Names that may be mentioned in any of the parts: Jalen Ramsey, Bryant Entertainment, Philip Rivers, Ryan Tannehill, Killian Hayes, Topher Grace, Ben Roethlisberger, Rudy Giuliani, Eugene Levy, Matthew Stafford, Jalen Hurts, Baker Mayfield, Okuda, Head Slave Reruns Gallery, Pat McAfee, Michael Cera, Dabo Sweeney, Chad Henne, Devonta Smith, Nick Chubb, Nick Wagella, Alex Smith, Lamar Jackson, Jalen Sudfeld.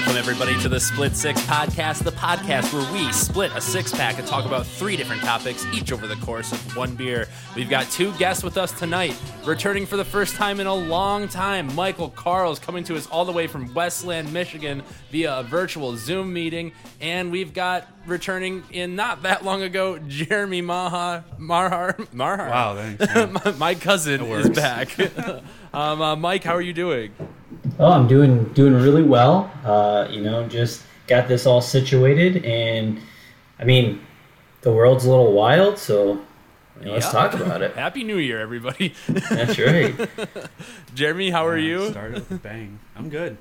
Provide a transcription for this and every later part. Welcome, everybody, to the Split Six Podcast, the podcast where we split a six-pack and talk about three different topics, each over the course of one beer. We've got two guests with us tonight, returning for the first time in a long time, Michael Carls, coming to us all the way from Westland, Michigan, via a virtual Zoom meeting. And we've got, returning in not that long ago, Jeremy Mahar. Wow, thanks. my cousin is back. Mike, how are you doing? Oh, I'm doing really well. Just got this all situated, and I mean, the world's a little wild, so let's talk about it. Happy New Year, everybody. That's right. Jeremy, how are you? Started with a bang. I'm good.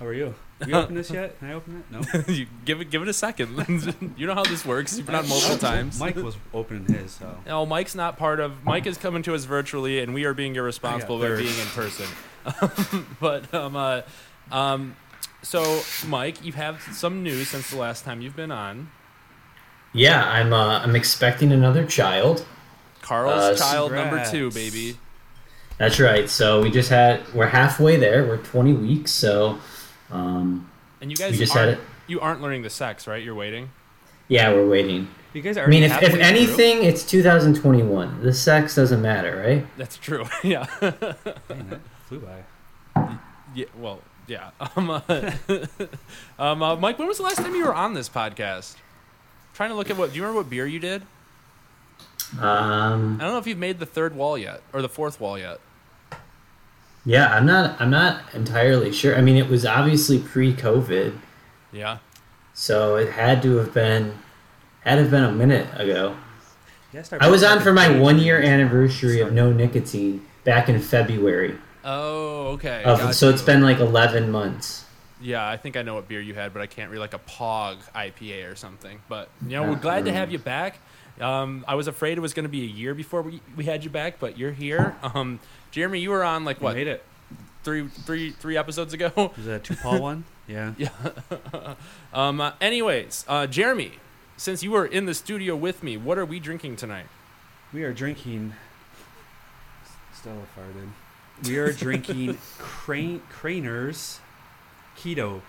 How are you? Have you opened this yet? Can I open it? No. You give it a second. You know how this works. You've been on multiple times. Mike was opening his. So. No, Mike's not part of. Mike is coming to us virtually, and we are being irresponsible by being in person. So Mike, you have some news since the last time you've been on. Yeah, I'm expecting another child. Carl's child number 2, baby. That's right. So we're halfway there. We're 20 weeks. So, and you guys you aren't learning the sex, right? You're waiting. Yeah, we're waiting. You guys are. I mean, if anything, it's 2021. The sex doesn't matter, right? That's true. Yeah. Dang, flew by. Yeah. Well. Yeah. Mike, when was the last time you were on this podcast? I'm trying to look at do you remember what beer you did? I don't know if you've made the third wall yet or the fourth wall yet. Yeah, I'm not entirely sure. I mean, it was obviously pre-COVID. Yeah. So it had to have been a minute ago. I was on for my 1-year anniversary of no nicotine back in February. Oh, okay. So it's been like 11 months. Yeah, I think I know what beer you had, but I can't read, like a POG IPA or something. But, we're glad to have you back. I was afraid it was going to be a year before we had you back, but you're here. Jeremy, you were on, like, what? You made it. Three episodes ago? Was that a two-paw one? Yeah. Yeah. Jeremy, since you were in the studio with me, what are we drinking tonight? We are drinking... Stella farted. We are drinking Crankers Keto.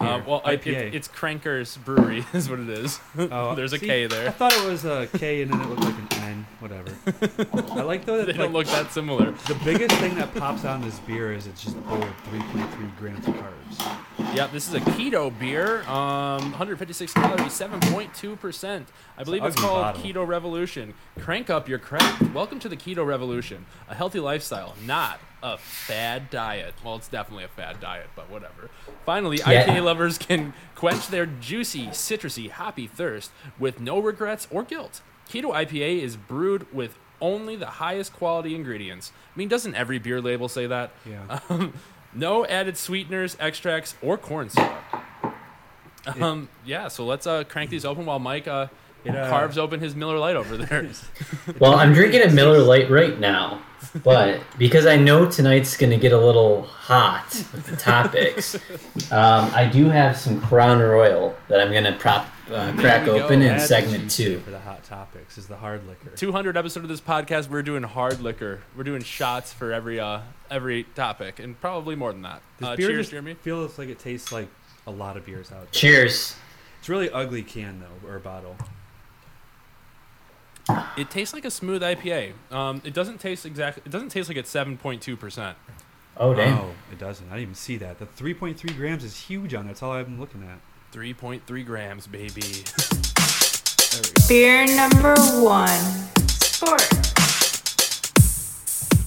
IPA. It's Crankers Brewery is what it is. Oh, there's a K there. I thought it was a K and then it looked like an N. Whatever. I like though that they don't look that similar. The biggest thing that pops out in this beer is it's just over 3.3 grams of carbs. Yeah, this is a keto beer. 156 calories, 7.2%. I believe it's called bottle. Keto Revolution. Crank up your craft. Welcome to the Keto Revolution. A healthy lifestyle, not a fad diet. Well, it's definitely a fad diet, but whatever. Finally, IPA lovers can quench their juicy, citrusy, hoppy thirst with no regrets or guilt. Keto IPA is brewed with only the highest quality ingredients. I mean, doesn't every beer label say that? Yeah. No added sweeteners, extracts, or corn syrup. So let's crank these open while Mike carves open his Miller Lite over there. Well, I'm drinking a Miller Lite right now, but because I know tonight's going to get a little hot with the topics, I do have some Crown Royal that I'm going to crack open in segment 2. For the hot topics is the hard liquor. 200 episode of this podcast, we're doing hard liquor. We're doing shots for every topic, and probably more than that. Cheers, Jeremy. Feels like it tastes like a lot of beers out there. Cheers. It's really ugly can though, or bottle. It tastes like a smooth IPA. It doesn't taste like it's 7.2%. Oh damn! Oh, it doesn't. I didn't even see that. The 3.3 grams is huge on it. That's all I've been looking at. 3.3 grams, baby. There we go. Beer number 1. Sports.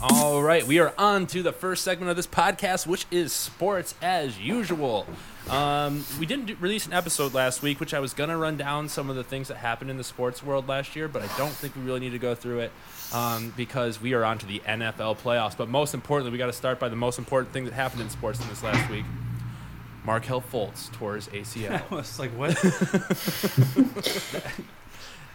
All right, we are on to the first segment of this podcast, which is sports as usual. We didn't release an episode last week, which I was going to run down some of the things that happened in the sports world last year, but I don't think we really need to go through it because we are on to the NFL playoffs. But most importantly, we got to start by the most important thing that happened in sports in this last week. Markel Fultz tore his ACL. I was like, what?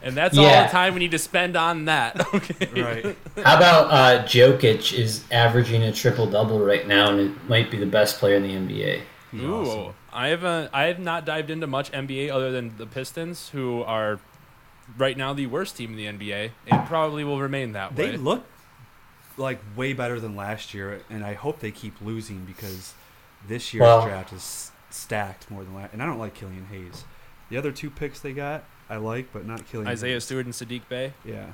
And that's all the time we need to spend on that. Okay. Right. How about Jokic is averaging a triple-double right now, and it might be the best player in the NBA. He's awesome. I have not dived into much NBA other than the Pistons, who are right now the worst team in the NBA, and probably will remain that way. They look like way better than last year, and I hope they keep losing because... This year's draft is stacked more than last. And I don't like Killian Hayes. The other two picks they got, I like, but not Killian Hayes. Isaiah Stewart and Sadiq Bey? Yeah.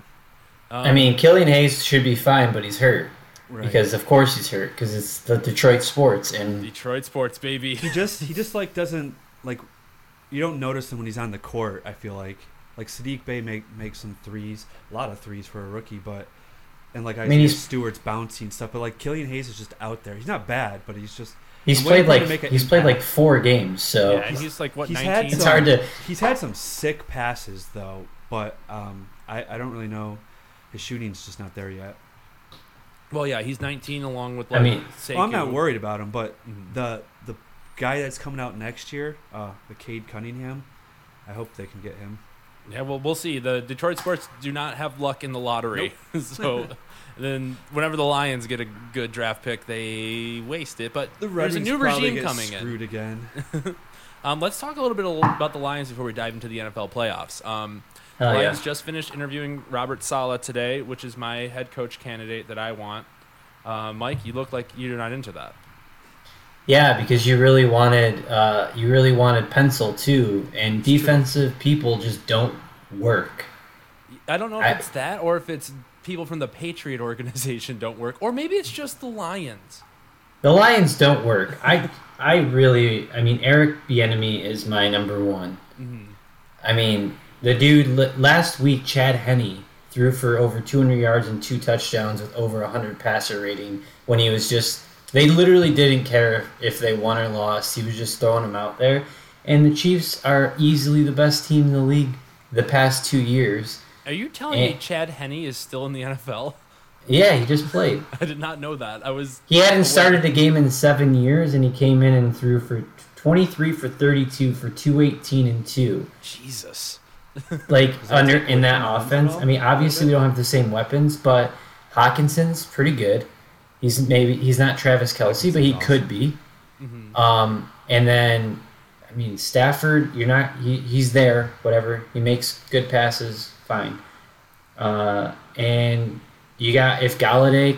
I mean, Killian Hayes should be fine, but he's hurt. Right. Because, of course, he's hurt. Because it's the Detroit sports. And Detroit sports, baby. He just like, doesn't, like, you don't notice him when he's on the court, I feel like. Like, Sadiq Bey makes some threes, a lot of threes for a rookie, but, and, like, Isaiah Stewart's bouncy and stuff. But, like, Killian Hayes is just out there. He's not bad, but he's just... He's played like 4 games, so yeah, he's like what 19. It's hard to. He's had some sick passes though, but I don't really know. His shooting's just not there yet. Well, yeah, he's 19 along with. Like, I mean, I'm not worried about him, but the guy that's coming out next year, the Cade Cunningham, I hope they can get him. Yeah, well, we'll see. The Detroit sports do not have luck in the lottery, nope. So. Then whenever the Lions get a good draft pick, they waste it. But there's a new regime coming in. Screwed again. Let's talk a little bit about the Lions before we dive into the NFL playoffs. Lions just finished interviewing Robert Saleh today, which is my head coach candidate that I want. Mike, you look like you're not into that. Yeah, because you really wanted Pencil too, and defensive people just don't work. I don't know if it's that or if it's. People from the Patriot organization don't work, or maybe it's just the Lions. The Lions don't work. I mean, Eric Bieniemy is my number one. Mm-hmm. I mean, the dude last week, Chad Henne, threw for over 200 yards and 2 touchdowns with over 100 passer rating when he was just, they literally didn't care if they won or lost. He was just throwing them out there. And the Chiefs are easily the best team in the league the past 2 years. Are you telling me Chad Henne is still in the NFL? Yeah, he just played. I did not know that. He hadn't started a game in 7 years, and he came in and threw for 23 for 32 for 218 and 2. Jesus. Like, under in that offense. I mean, obviously we don't have the same weapons, but Hawkinson's pretty good. He's not Travis Kelce, but he could be. Mm-hmm. And then, I mean, Stafford, you're not. He's there. Whatever. He makes good passes. Fine. And you got I think Galladay,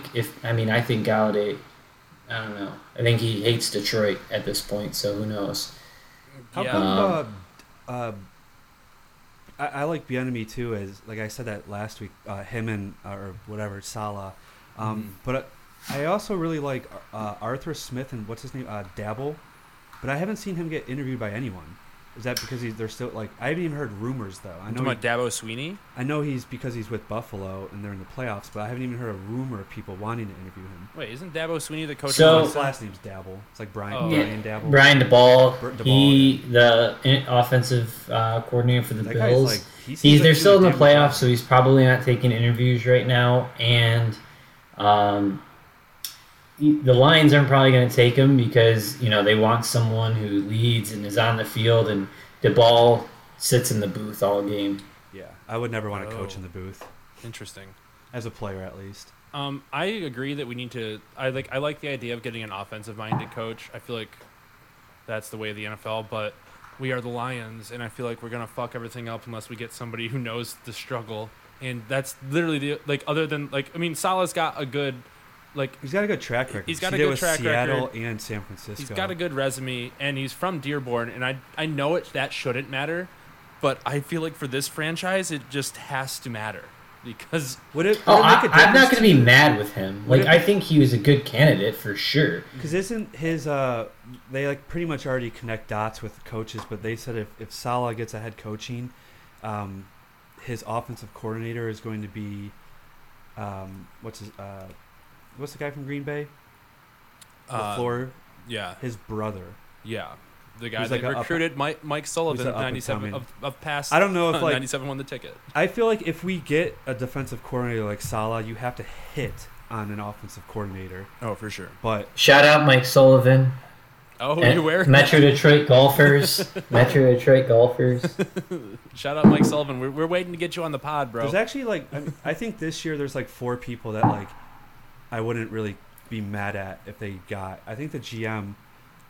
I don't know. I think he hates Detroit at this point, so who knows? How come I like Bieniemy too, as like I said that last week, him and or whatever Saleh, but I also really like Arthur Smith and what's his name Daboll, but I haven't seen him get interviewed by anyone. Is that because they're still like I haven't even heard rumors though? I know about Dabo Sweeney. I know he's with Buffalo and they're in the playoffs, but I haven't even heard a rumor of people wanting to interview him. Wait, isn't Dabo Sweeney the coach? So his last name's Daboll. It's like Brian Daboll. Brian Daboll. The offensive coordinator for the Bills. Like, they're still in the playoffs, so he's probably not taking interviews right now. And the Lions aren't probably going to take him because, you know, they want someone who leads and is on the field, and Daboll sits in the booth all game. Yeah, I would never want to coach in the booth. Interesting. As a player, at least. I agree that we need to – I like the idea of getting an offensive-minded coach. I feel like that's the way of the NFL, but we are the Lions, and I feel like we're going to fuck everything up unless we get somebody who knows the struggle. And that's literally the – like, other than – like, I mean, Saleh's got a good – like he's got a good track record. He's got a good track record. Seattle and San Francisco. He's got a good resume, and he's from Dearborn. And I know that shouldn't matter, but I feel like for this franchise, it just has to matter because I'm not going to be mad with him. Like I think he was a good candidate for sure. Because isn't his they like pretty much already connect dots with coaches, but they said if Saleh gets a head coaching, his offensive coordinator is going to be what's the guy from Green Bay? LaFleur? Yeah. His brother. Yeah. The guy that recruited Mike Sullivan of 97 of past. I don't know if 97 won the ticket. I feel like if we get a defensive coordinator like Saleh, you have to hit on an offensive coordinator. Oh, for sure. But shout out Mike Sullivan. Oh, you were? Metro Detroit golfers. Shout out Mike Sullivan. We're waiting to get you on the pod, bro. There's actually like I think this year there's like 4 people that like I wouldn't really be mad at if they got. I think the GM.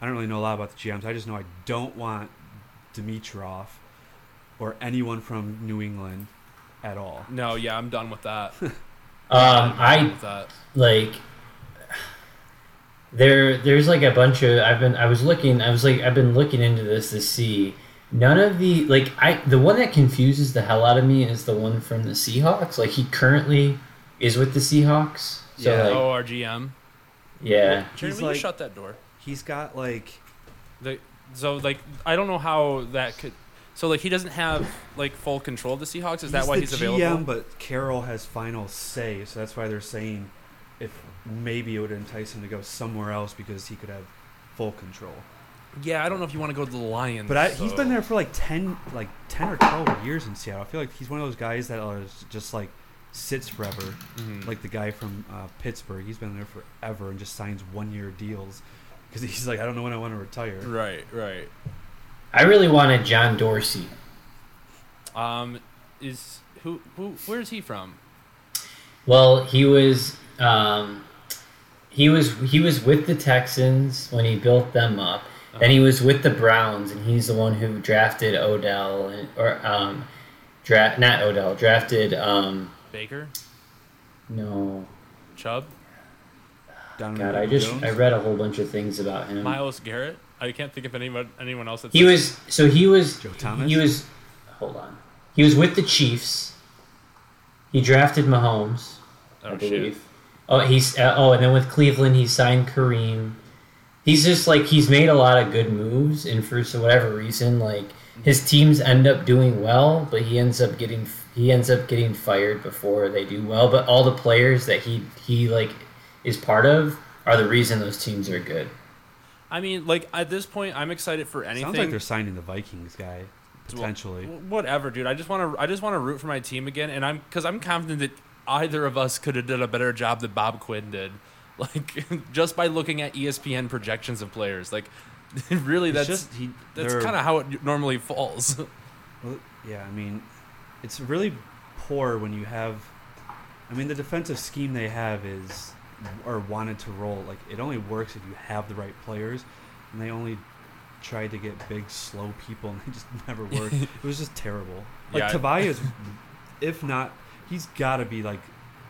I don't really know a lot about the GMs. I just know I don't want Dimitroff or anyone from New England at all. No, yeah, I'm done with that. I'm done with that. Like There's like a bunch of I've been looking into this to see. None of the the one that confuses the hell out of me is the one from the Seahawks. Like, he currently is with the Seahawks. So yeah. Like, ORGM. Yeah. Jeremy, will you shut that door? He's got I don't know how that could. So he doesn't have full control of the Seahawks. Is that why he's available? He's the GM, but Carroll has final say. So that's why they're saying if maybe it would entice him to go somewhere else because he could have full control. Yeah, I don't know if you want to go to the Lions. But he's been there for 10 or 12 years in Seattle. I feel like he's one of those guys that just sits forever, mm-hmm. like the guy from Pittsburgh. He's been there forever and just signs one-year deals because he's I don't know when I want to retire. Right. I really wanted John Dorsey. Is who? Where is he from? Well, he was with the Texans when he built them up. And he was with the Browns, and he's the one who drafted Baker? No. Chubb? God, I read a whole bunch of things about him. Myles Garrett? I can't think of anyone else. Joe Thomas? Hold on. He was with the Chiefs. He drafted Mahomes, I believe. Shit. Oh, and then with Cleveland, he signed Kareem. He's just he's made a lot of good moves, and for whatever reason, his teams end up doing well, but he ends up getting fired before they do well. But all the players that he is part of are the reason those teams are good. I mean, at this point, I'm excited for anything. Sounds like they're signing the Vikings guy potentially. Well, whatever, dude. I just want to root for my team again, and I'm confident that either of us could have done a better job than Bob Quinn did. Just by looking at ESPN projections of players, really, that's kind of how it normally falls. Well, yeah, I mean, it's really poor when you have. I mean, the defensive scheme they have is or wanted to roll. It only works if you have the right players, and they only tried to get big, slow people, and they just never worked. It was just terrible. Tavai is, if not, he's got to be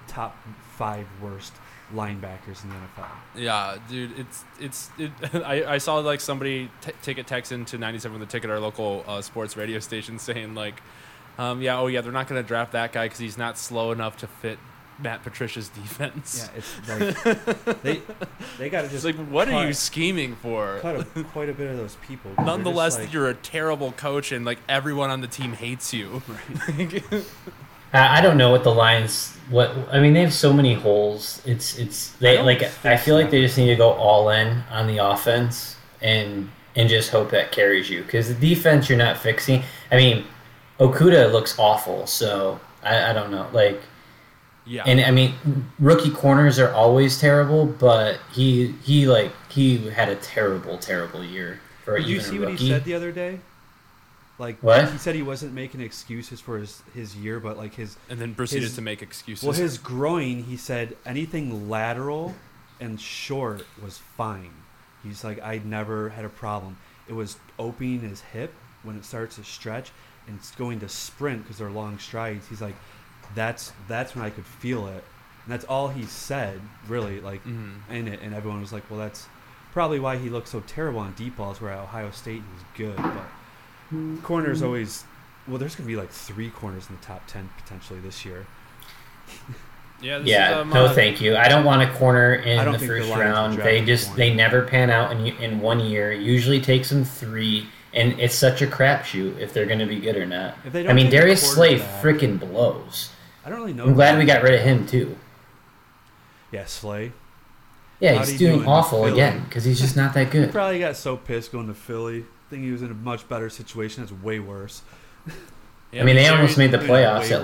top 5 worst linebackers in the NFL. Yeah, dude, it's I saw somebody take a text into 97 with a ticket, our local sports radio station, saying they're not going to draft that guy because he's not slow enough to fit Matt Patricia's defense. Yeah, it's they got to just what are you scheming for? Quite a bit of those people. Nonetheless, you're a terrible coach, and everyone on the team hates you. Right. I don't know what the Lions. They have so many holes. I feel they just need to go all in on the offense and just hope that carries you, because the defense you're not fixing. I mean, Okuda looks awful, so I don't know. And I mean, rookie corners are always terrible, but he had a terrible year for even a rookie. Did you see what he said the other day? What? He said he wasn't making excuses for his year, but his... And then proceeded to make excuses. Well, his groin, he said anything lateral and short was fine. He's I never had a problem. It was opening his hip when it starts to stretch, and it's going to sprint because they're long strides. He's that's when I could feel it. And that's all he said, really, mm-hmm. in it. And everyone was well, that's probably why he looked so terrible on deep balls, where at Ohio State he was good, but... Corners always... Well, there's going to be 3 corners in the top 10 potentially this year. No, thank you. I don't want a corner in the first round. They never pan out in 1 year. It usually takes them 3, and it's such a crapshoot if they're going to be good or not. Darius Slay freaking blows. I don't really know. I'm glad we got rid of him, too. Yeah, Slay. Yeah, he's doing awful again because he's just not that good. He probably got so pissed going to Philly. He was in a much better situation. That's way worse. Yeah, I mean, they almost made the playoffs at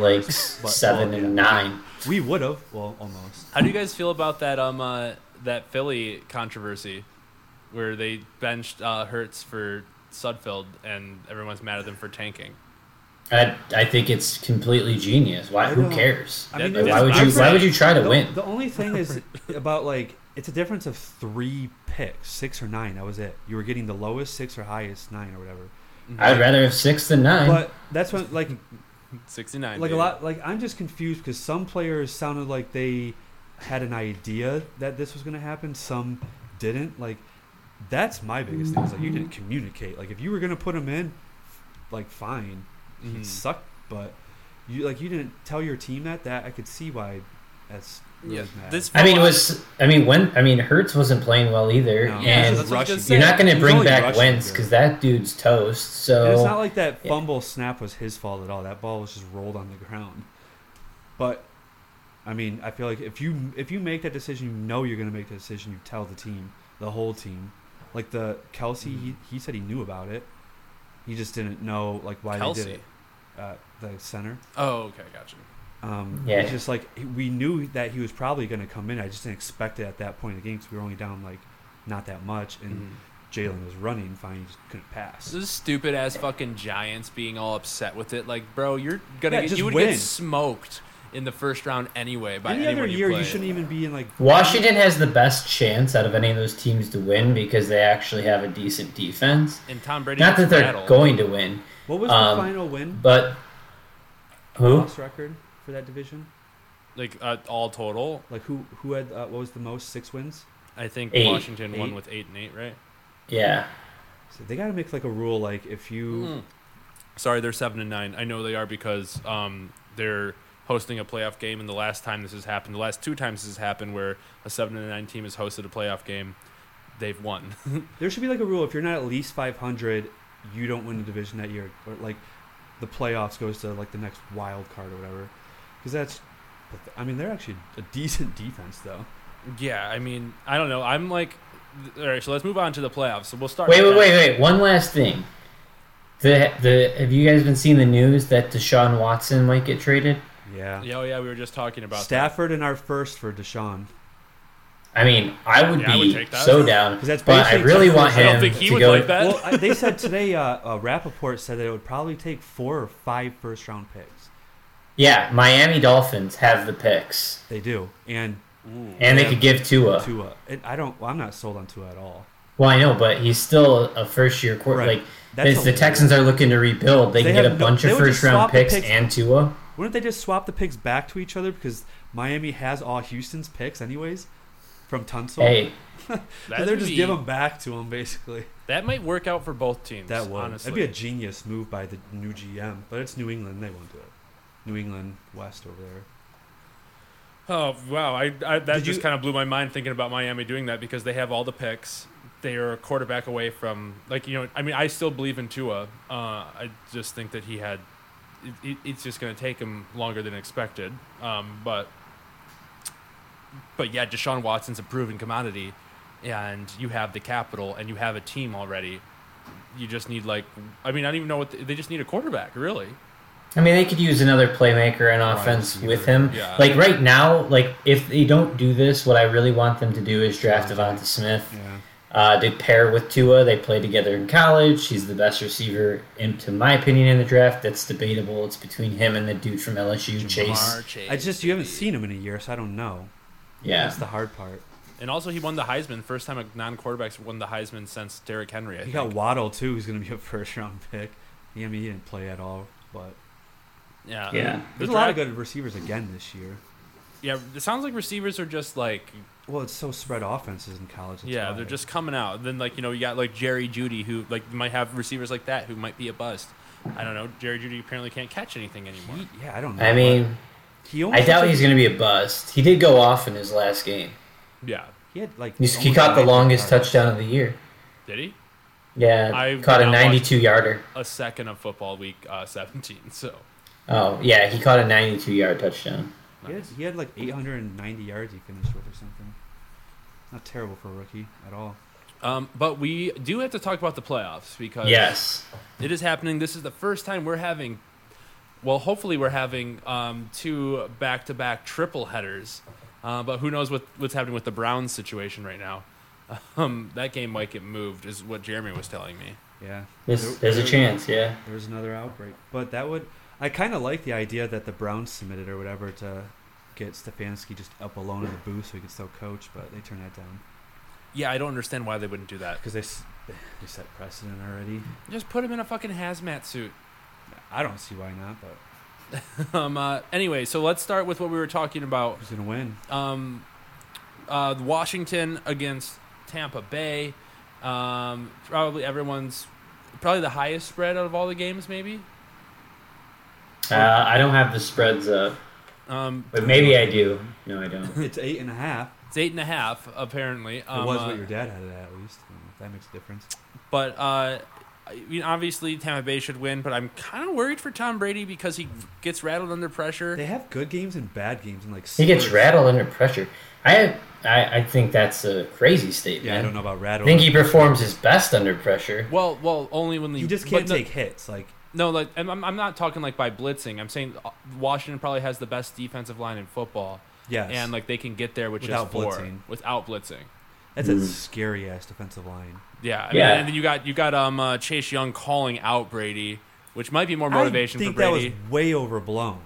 7 and 9. We would have. Well, almost. How do you guys feel about that that Philly controversy where they benched Hurts for Sudfeld and everyone's mad at them for tanking? I think it's completely genius. Why? Who cares? I mean, why would you try to win? The only thing is about it's a difference of 3 picks, 6 or 9. That was it. You were getting the lowest 6 or highest 9 or whatever. I'd rather have 6 than 9. But that's when 69. A lot. I'm just confused because some players sounded like they had an idea that this was going to happen. Some didn't, like, that's my biggest thing. Is like, you didn't communicate. Like, if you were going to put him in, like, fine. He sucked, but you didn't tell your team that I could see why that's really mad. Hurts wasn't playing well either. No, and you're not going to bring back Wentz because that dude's toast. So and it's not like that fumble snap was his fault at all. That ball was just rolled on the ground. But I mean, I feel like if you make that decision, you know you're going to make the decision. You tell the team, the whole team. Like the Kelsey, he said he knew about it. He just didn't know like why Kelsey. They did it. The center. Oh, okay, gotcha. It's just like we knew that he was probably going to come in. I just didn't expect it at that point in the game because we were only down like not that much, and Jalen was running fine. He just couldn't pass. This is stupid ass fucking Giants being all upset with it. Like, bro, you're gonna get smoked in the first round anyway. By any other year, you shouldn't even be in like. Washington has the best chance out of any of those teams to win because they actually have a decent defense. And Tom Brady. Not that they're going to win. What was the final win? But who loss record for that division? Like all total. Like who had what was the most? 6 wins? I think Washington won with 8-8, right? Yeah. So they got to make like a rule like if you. Sorry, they're 7-9. I know they are because they're hosting a playoff game, and the last time this has happened, the last 2 times this has happened where a 7-9 team has hosted a playoff game, they've won. There should be like a rule if you're not at least 500, you don't win the division that year, or like the playoffs goes to like the next wild card or whatever. Because that's, I mean, they're actually a decent defense though. Yeah, I mean, I don't know. I'm like, all right, so let's move on to the playoffs. So we'll start. Wait. One last thing. Have you guys been seeing the news that Deshaun Watson might get traded? Yeah. Oh, yeah. We were just talking about Stafford that. And our first for Deshaun. I mean, I would be so down, that's but I really want him. I don't think he would like that. Well, they said today, Rappaport said that it would probably take 4 or 5 first-round picks. Yeah, Miami Dolphins have the picks. They do, and they could give Tua. I'm not sold on Tua at all. Well, I know, but he's still a first-year quarterback. Right. Like, the Texans are looking to rebuild. They can get a bunch of first-round picks and Tua. Wouldn't they just swap the picks back to each other because Miami has all Houston's picks anyways from Tunsil? Hey, so they're just give them back to them basically. That might work out for both teams. That would. Honestly. That'd be a genius move by the new GM, but it's New England. They won't do it. New England West over there. Oh wow! That kind of blew my mind thinking about Miami doing that because they have all the picks. They are a quarterback away from I still believe in Tua. I just think that he had. It's just going to take him longer than expected. But Deshaun Watson's a proven commodity, and you have the capital, and you have a team already. You just need, I don't even know what... They just need a quarterback, really. I mean, they could use another playmaker on offense with him. Yeah. Like, right now, like, if they don't do this, what I really want them to do is draft Devonta Smith. Yeah. To pair with Tua, they played together in college. He's the best receiver, to my opinion, in the draft. That's debatable. It's between him and the dude from LSU, Ja'Marr Chase. You haven't seen him in a year, so I don't know. Yeah, that's the hard part. And also, he won the Heisman. First time a non-quarterback's won the Heisman since Derek Henry. I think. Got Waddle too. Who's going to be a first-round pick. I mean, he didn't play at all, but yeah. There's a lot of good receivers again this year. Yeah, it sounds like receivers are just like. Well, it's so spread offenses in college. Yeah, they're just coming out. Then, you got, Jerry Jeudy, who, might have receivers like that who might be a bust. I don't know. Jerry Jeudy apparently can't catch anything anymore. I don't know. I mean, I doubt he's going to be a bust. He did go off in his last game. Yeah. He had, he caught the longest touchdown of the year. Did he? Yeah, caught a 92-yarder. A second of football week 17, so. Oh, yeah, he caught a 92-yard touchdown. Nice. He had 890 yards he finished with or something. Not terrible for a rookie at all. But we do have to talk about the playoffs because it is happening. This is the first time we're having, hopefully we're having 2 back-to-back triple headers. But who knows what's happening with the Browns situation right now. That game might get moved is what Jeremy was telling me. Yeah. There's a chance, yeah. There's another outbreak. But that would... I kind of like the idea that the Browns submitted or whatever to get Stefanski just up alone in the booth so he could still coach, but they turned that down. Yeah, I don't understand why they wouldn't do that. Because they set precedent already. Just put him in a fucking hazmat suit. I don't see why not, but... anyway, so let's start with what we were talking about. Who's going to win? Washington against Tampa Bay. Probably the highest spread out of all the games, maybe. I don't have the spreads up. But maybe I do. No, I don't. It's 8.5. It's 8.5, apparently. It was what your dad had it at least. If that makes a difference. But obviously Tampa Bay should win, but I'm kind of worried for Tom Brady because he gets rattled under pressure. They have good games and bad games. And he gets rattled under pressure. I think that's a crazy statement. Yeah, I don't know about rattled. I think he performs his best under pressure. Well, only when you just can't take hits. No, I'm not talking by blitzing. I'm saying Washington probably has the best defensive line in football. Yes. And they can get there with just four without blitzing. That's a scary ass defensive line. Yeah. And then you got Chase Young calling out Brady, which might be more motivation for Brady. I think that was way overblown.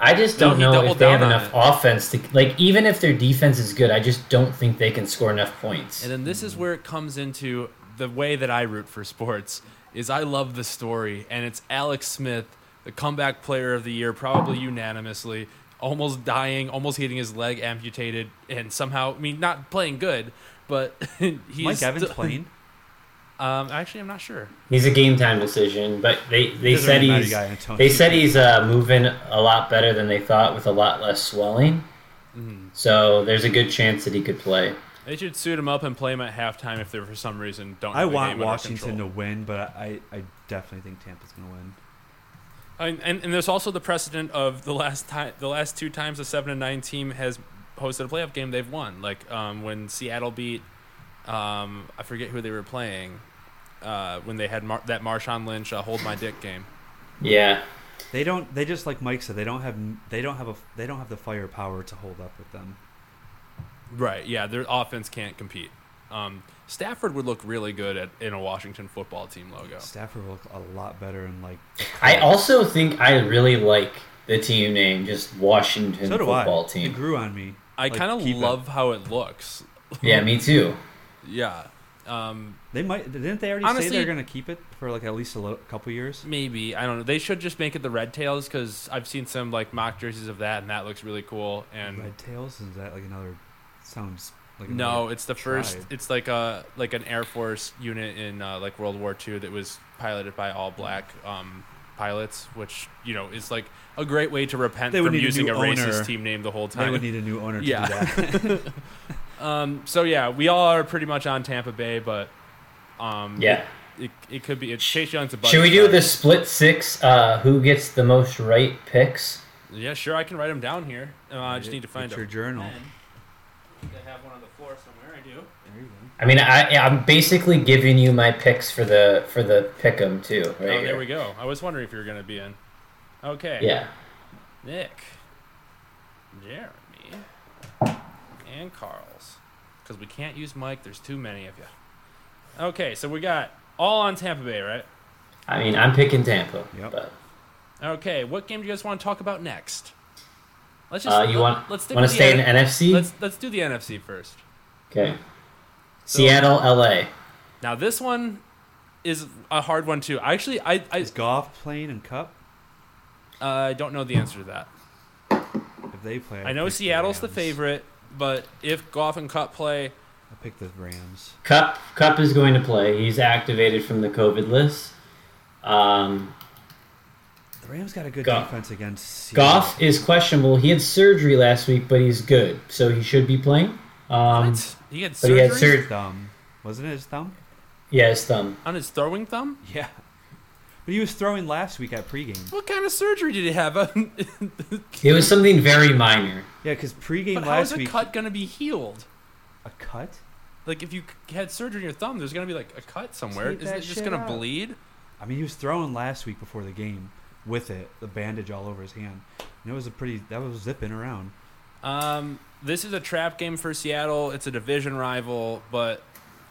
I just don't know if they have enough offense to even if their defense is good, I just don't think they can score enough points. And then this is where it comes into the way that I root for sports. Is I love the story, and it's Alex Smith, the comeback player of the year, probably unanimously, almost dying, almost getting his leg amputated, and somehow, not playing good, but he's... Mike Evans playing? Actually, I'm not sure. He's a game-time decision, but they said he's moving a lot better than they thought with a lot less swelling, so there's a good chance that he could play. They should suit him up and play him at halftime if they, for some reason, don't have the game under control. I want Washington to win, but I definitely think Tampa's going to win. And there's also the precedent of the last two times a 7-9 team has hosted a playoff game, they've won. When Seattle beat, I forget who they were playing, when they had that Marshawn Lynch hold my dick game. Yeah. They don't. They just, like Mike said, they don't have the firepower to hold up with them. Right, yeah, their offense can't compete. Stafford would look really good in a Washington football team logo. Stafford would look a lot better in I also think I really like the team name, just Washington football team. It grew on me. I kind of love how it looks. Yeah, me too. Yeah. Didn't they already say they're going to keep it for at least a couple years? Maybe, I don't know. They should just make it the Red Tails because I've seen some mock jerseys of that, and that looks really cool. And Red Tails, is that another? Sounds like no. It's the first. Tribe. It's an Air Force unit in World War II that was piloted by all black pilots, which is a great way to repent from using a racist team name the whole time. They would need a new owner. Yeah. To do that. So yeah, we all are pretty much on Tampa Bay, but yeah, it could be. It's Chase Young's a buddy. Should we do the split six? Who gets the most right picks? Yeah, sure. I can write them down here. I just need to find your journal. I have one on the floor somewhere. I do. I'm basically giving you my picks for the pick'em too. Right there here. We go. I was wondering if you were going to be in. Okay. Yeah. Nick, Jeremy, and Carls, because we can't use Mike. There's too many of you. Okay, so we got all on Tampa Bay, right? I'm picking Tampa. Yep. But. Okay, what game do you guys want to talk about next? Let's just let's stay in the NFC? Let's do the NFC first. Okay. So, Seattle, LA. Now this one is a hard one too. Actually, is Goff playing in Cup? I don't know the answer to that. If they play, I know Seattle's the favorite, but if Goff and Cup play, I pick the Rams. Cup is going to play. He's activated from the COVID list. The Rams got a good defense against Seattle. Goff is questionable. He had surgery last week, but he's good, so he should be playing. What? He had surgery? He had thumb. Wasn't it his thumb? Yeah, his thumb. On his throwing thumb? Yeah. But he was throwing last week at pregame. What kind of surgery did he have? It was something very minor. Yeah, because pregame last week... How is a cut going to be healed? A cut? If you had surgery on your thumb, there's going to be, a cut somewhere. Isn't it just going to bleed? He was throwing last week before the game. With it, the bandage all over his hand. And it was that was zipping around. This is a trap game for Seattle. It's a division rival, but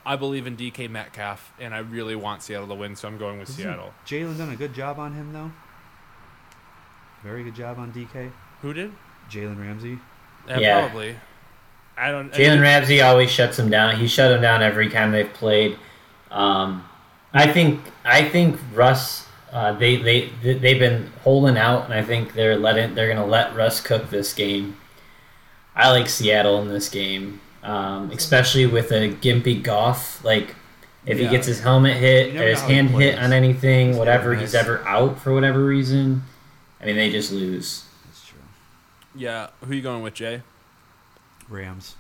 I believe in DK Metcalf, and I really want Seattle to win, so I'm going with Seattle. Jalen done a good job on him, though. Very good job on DK. Who did? Jalen Ramsey. Yeah. Probably. Jalen Ramsey always shuts him down. He shut him down every time they've played. I think Russ... They've been holding out, and I think they're going to let Russ cook this game. I like Seattle in this game. especially with a gimpy Goff. Like, if he gets his helmet hit or his hand hit on anything, he's ever out for whatever reason, I mean, they just lose. That's true. Yeah. Who you going with, Jay? Rams.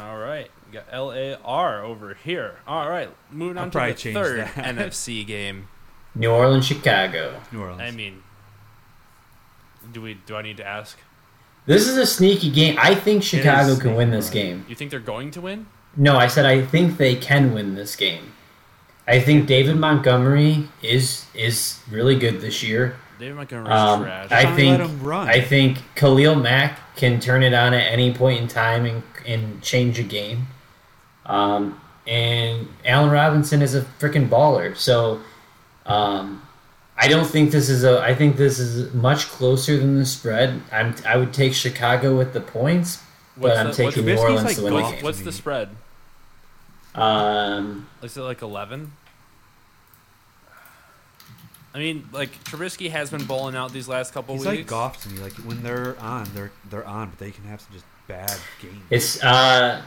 All right. We got LAR over here. All right. Moving on to the third NFC game. New Orleans, Chicago. New Orleans. I mean, do I need to ask? This is a sneaky game. I think Chicago can win this game. You think they're going to win? No, I said I think they can win this game. I think David Montgomery is really good this year. David Montgomery's trash. I think Khalil Mack can turn it on at any point in time and change a game. And Allen Robinson is a freaking baller. So I don't think this is I think this is much closer than the spread. I would take Chicago with the points, but I'm taking New Orleans to win the game. What's the spread? Is it like 11? I mean, like, Trubisky has been balling out these last couple weeks. He's like Goff to me. Like, when they're on, they're on, but they can have some just bad games. It's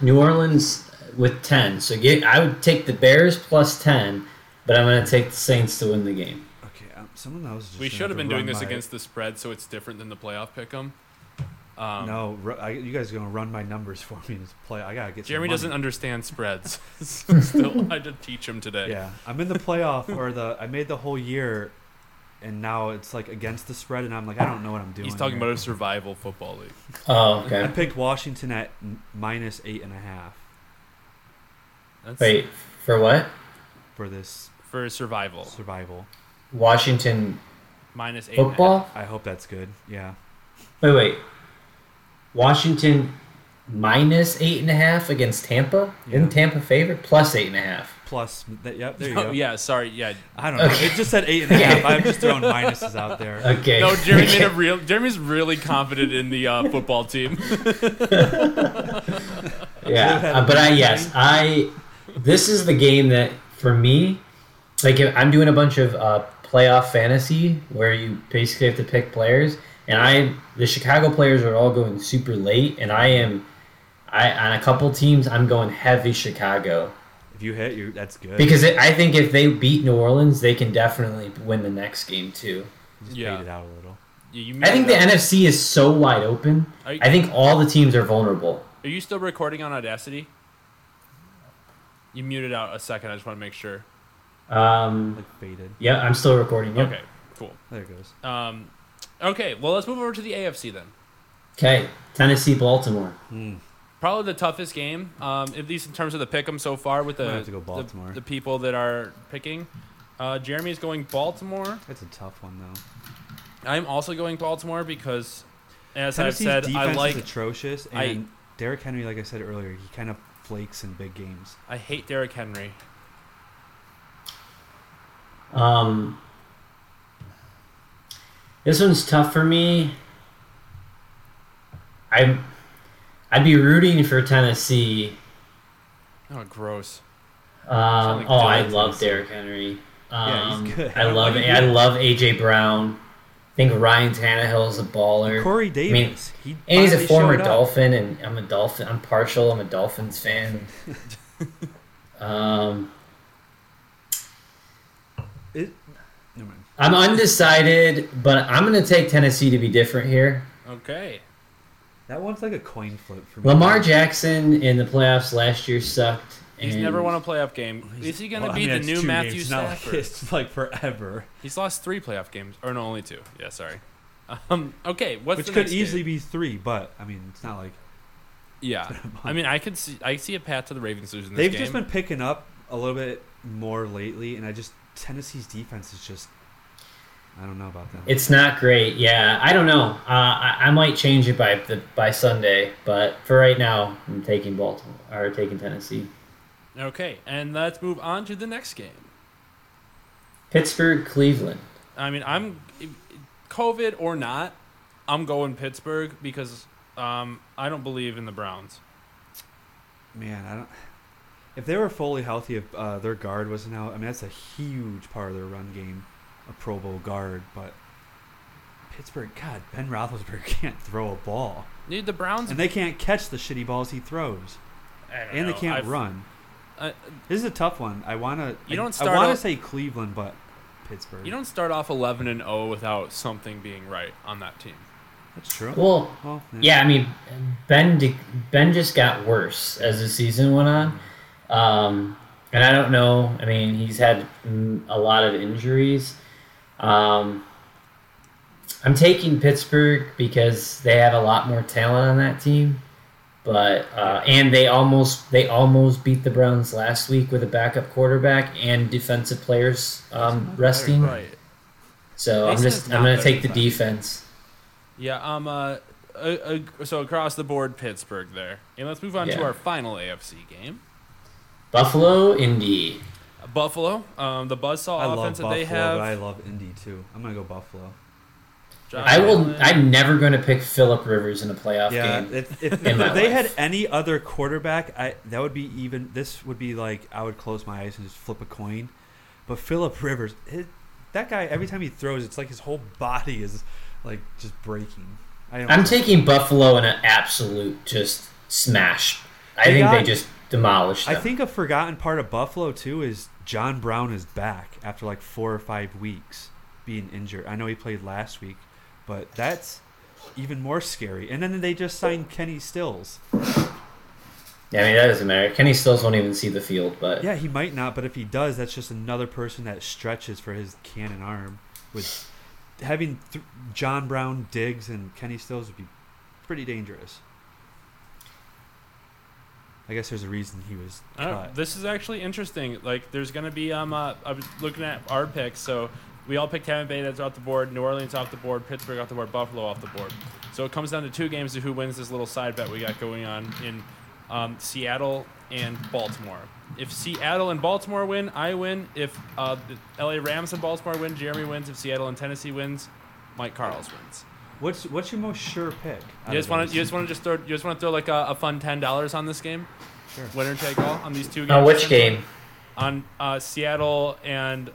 New Orleans with 10. So I would take the Bears plus 10, but I'm going to take the Saints to win the game. Okay, someone else. We should have been doing this against the spread, so it's different than the playoff pick'em. You guys are going to run my numbers for me in this play. I got to get Jeremy doesn't understand spreads. Still, I did teach him today. Yeah, I'm in the playoff, I made the whole year, and now it's like against the spread, and I'm like, I don't know what I'm doing. He's talking about a survival football league. Oh, okay. I picked Washington at minus 8.5. Wait, for what? For this. For survival. Washington minus 8. Football? I hope that's good, yeah. Wait. Washington minus 8.5 against Tampa? Yeah. Isn't Tampa favored? Plus 8.5. Plus, yep, there you go. Yeah, sorry, yeah. I don't know. It just said 8.5. I'm just throwing minuses out there. Okay. No, Jeremy's really confident in the football team. Yeah, this is the game that, for me, like, if I'm doing a bunch of playoff fantasy where you basically have to pick players. And the Chicago players are all going super late, and I on a couple teams, I'm going heavy Chicago. If you hit, that's good. Because I think if they beat New Orleans, they can definitely win the next game too. Just fade it out a little. Yeah, I think the NFC is so wide open. I think all the teams are vulnerable. Are you still recording on Audacity? You muted out a second. I just want to make sure. Faded. Yeah, I'm still recording. Yep. Okay, cool. There it goes. Okay, well, let's move over to the AFC then. Okay, Tennessee-Baltimore. Probably the toughest game, at least in terms of the pick'em so far with the people that are picking. Jeremy's going Baltimore. That's a tough one, though. I'm also going Baltimore because, as Tennessee's I've said, I like... defense is atrocious, and Derek Henry, like I said earlier, he kind of flakes in big games. I hate Derek Henry. This one's tough for me. I'd be rooting for Tennessee. Oh, gross! I love Derek Henry. He's good. I love AJ Brown. I think Ryan Tannehill is a baller. Corey Davis. I mean, he's a former Dolphin, and I'm a Dolphin. I'm partial. I'm a Dolphins fan. I'm undecided, but I'm going to take Tennessee to be different here. Okay. That one's like a coin flip for me. Lamar Jackson in the playoffs last year sucked. He's never won a playoff game. Is he going to be the new Matthew Stafford? It's like forever. He's lost 3 playoff games. Or no, only 2. Yeah, sorry. Okay, which could easily be 3, but, I mean, it's not like... Yeah. I mean, I see a path to the Ravens losing this game. They've just been picking up a little bit more lately, and Tennessee's defense is just... I don't know about that. It's not great. Yeah, I don't know. I might change it by Sunday, but for right now, I'm taking Baltimore or taking Tennessee. Okay, and let's move on to the next game. Pittsburgh, Cleveland. I mean, I'm COVID or not, I'm going Pittsburgh because I don't believe in the Browns. Man, I don't. If they were fully healthy, if their guard wasn't out, I mean, that's a huge part of their run game. A Pro Bowl guard, but Pittsburgh, God, Ben Roethlisberger can't throw a ball. Dude, the Browns... And they can't catch the shitty balls he throws. I don't know. They can't run. This is a tough one. I want to say Cleveland, but Pittsburgh. You don't start off 11-0 without something being right on that team. That's true. Well, yeah. I mean, Ben just got worse as the season went on, and I don't know. I mean, he's had a lot of injuries. I'm taking Pittsburgh because they had a lot more talent on that team, but and they almost beat the Browns last week with a backup quarterback and defensive players resting. Right. So I'm going to take the defense. Yeah, so across the board, Pittsburgh there. And let's move on to our final AFC game. Buffalo, Indy. Buffalo, the buzzsaw offense that they have. I love Indy, too. I'm going to go Buffalo. I'm never going to pick Philip Rivers in a playoff game. If they had any other quarterback, I would close my eyes and just flip a coin. But Philip Rivers, that guy, every time he throws, it's like his whole body is... like just breaking. I'm taking Buffalo in an absolute just smash. I think they just demolished them. I think a forgotten part of Buffalo too is John Brown is back after like 4 or 5 weeks being injured. I know he played last week, but that's even more scary. And then they just signed Kenny Stills. Yeah, I mean, that doesn't matter. Kenny Stills won't even see the field, but yeah, he might not. But if he does, that's just another person that stretches for his cannon arm with. Having John Brown, Diggs, and Kenny Stills would be pretty dangerous. I guess there's a reason he was cut. This is actually interesting. Like, there's going to be I was looking at our picks. So we all picked Tampa Bay, that's off the board. New Orleans off the board. Pittsburgh off the board. Buffalo off the board. So it comes down to 2 games to who wins this little side bet we got going on in Seattle and Baltimore. If Seattle and Baltimore win, I win. If the LA Rams and Baltimore win, Jeremy wins. If Seattle and Tennessee wins, Mike Carls wins. What's your most sure pick? You just want to throw like a fun $10 on this game? Sure. Winner take all on these 2 games. On which game? On Seattle and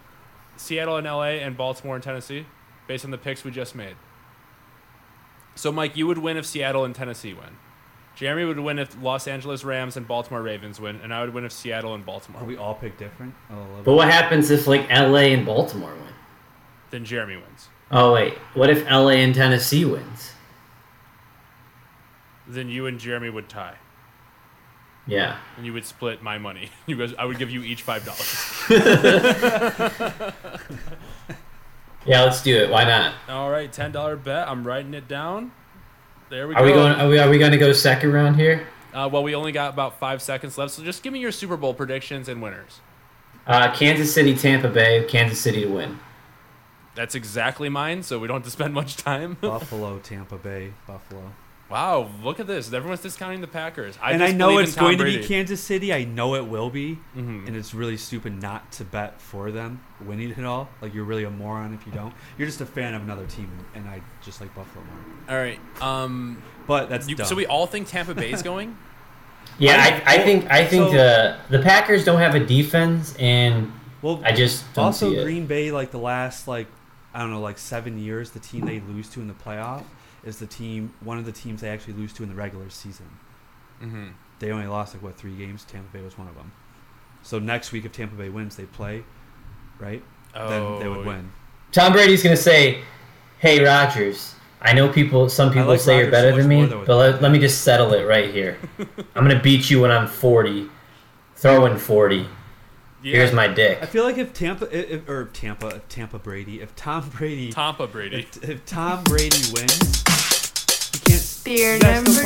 LA and Baltimore and Tennessee, based on the picks we just made. So Mike, you would win if Seattle and Tennessee win. Jeremy would win if Los Angeles Rams and Baltimore Ravens win, and I would win if Seattle and Baltimore win. We all pick different. But what happens if, like, L.A. and Baltimore win? Then Jeremy wins. Oh, wait. What if L.A. and Tennessee wins? Then you and Jeremy would tie. Yeah. And you would split my money. You guys, I would give you each $5. Yeah, let's do it. Why not? All right, $10 bet. I'm writing it down. There we go. Are we going to go second round here? Well, we only got about 5 seconds left, so just give me your Super Bowl predictions and winners. Kansas City, Tampa Bay, Kansas City to win. That's exactly mine, so we don't have to spend much time. Buffalo, Tampa Bay, Buffalo. Wow, look at this. Everyone's discounting the Packers. I know it's going to be Kansas City. I know it will be, and it's really stupid not to bet for them winning it all. Like, you're really a moron if you don't. You're just a fan of another team, and I just like Buffalo more. All right. But that's dumb. So we all think Tampa Bay's going? Yeah, I think the Packers don't have a defense, and I just don't see it. Also, Green Bay, like, the last, like, I don't know, like 7 years, the team they lose to in the playoff is the team, one of the teams they actually lose to in the regular season. Mm-hmm. They only lost, like, 3 games? Tampa Bay was one of them. So next week, if Tampa Bay wins, they play, right? Oh, then they would win. Tom Brady's going to say, hey, Rodgers, I know some people like say Rodgers you're better than me, but let me just settle it right here. I'm going to beat you when I'm 40, throwing 40. Yeah. Here's my dick. I feel like if Tom Brady wins, he can't. Beer number 2,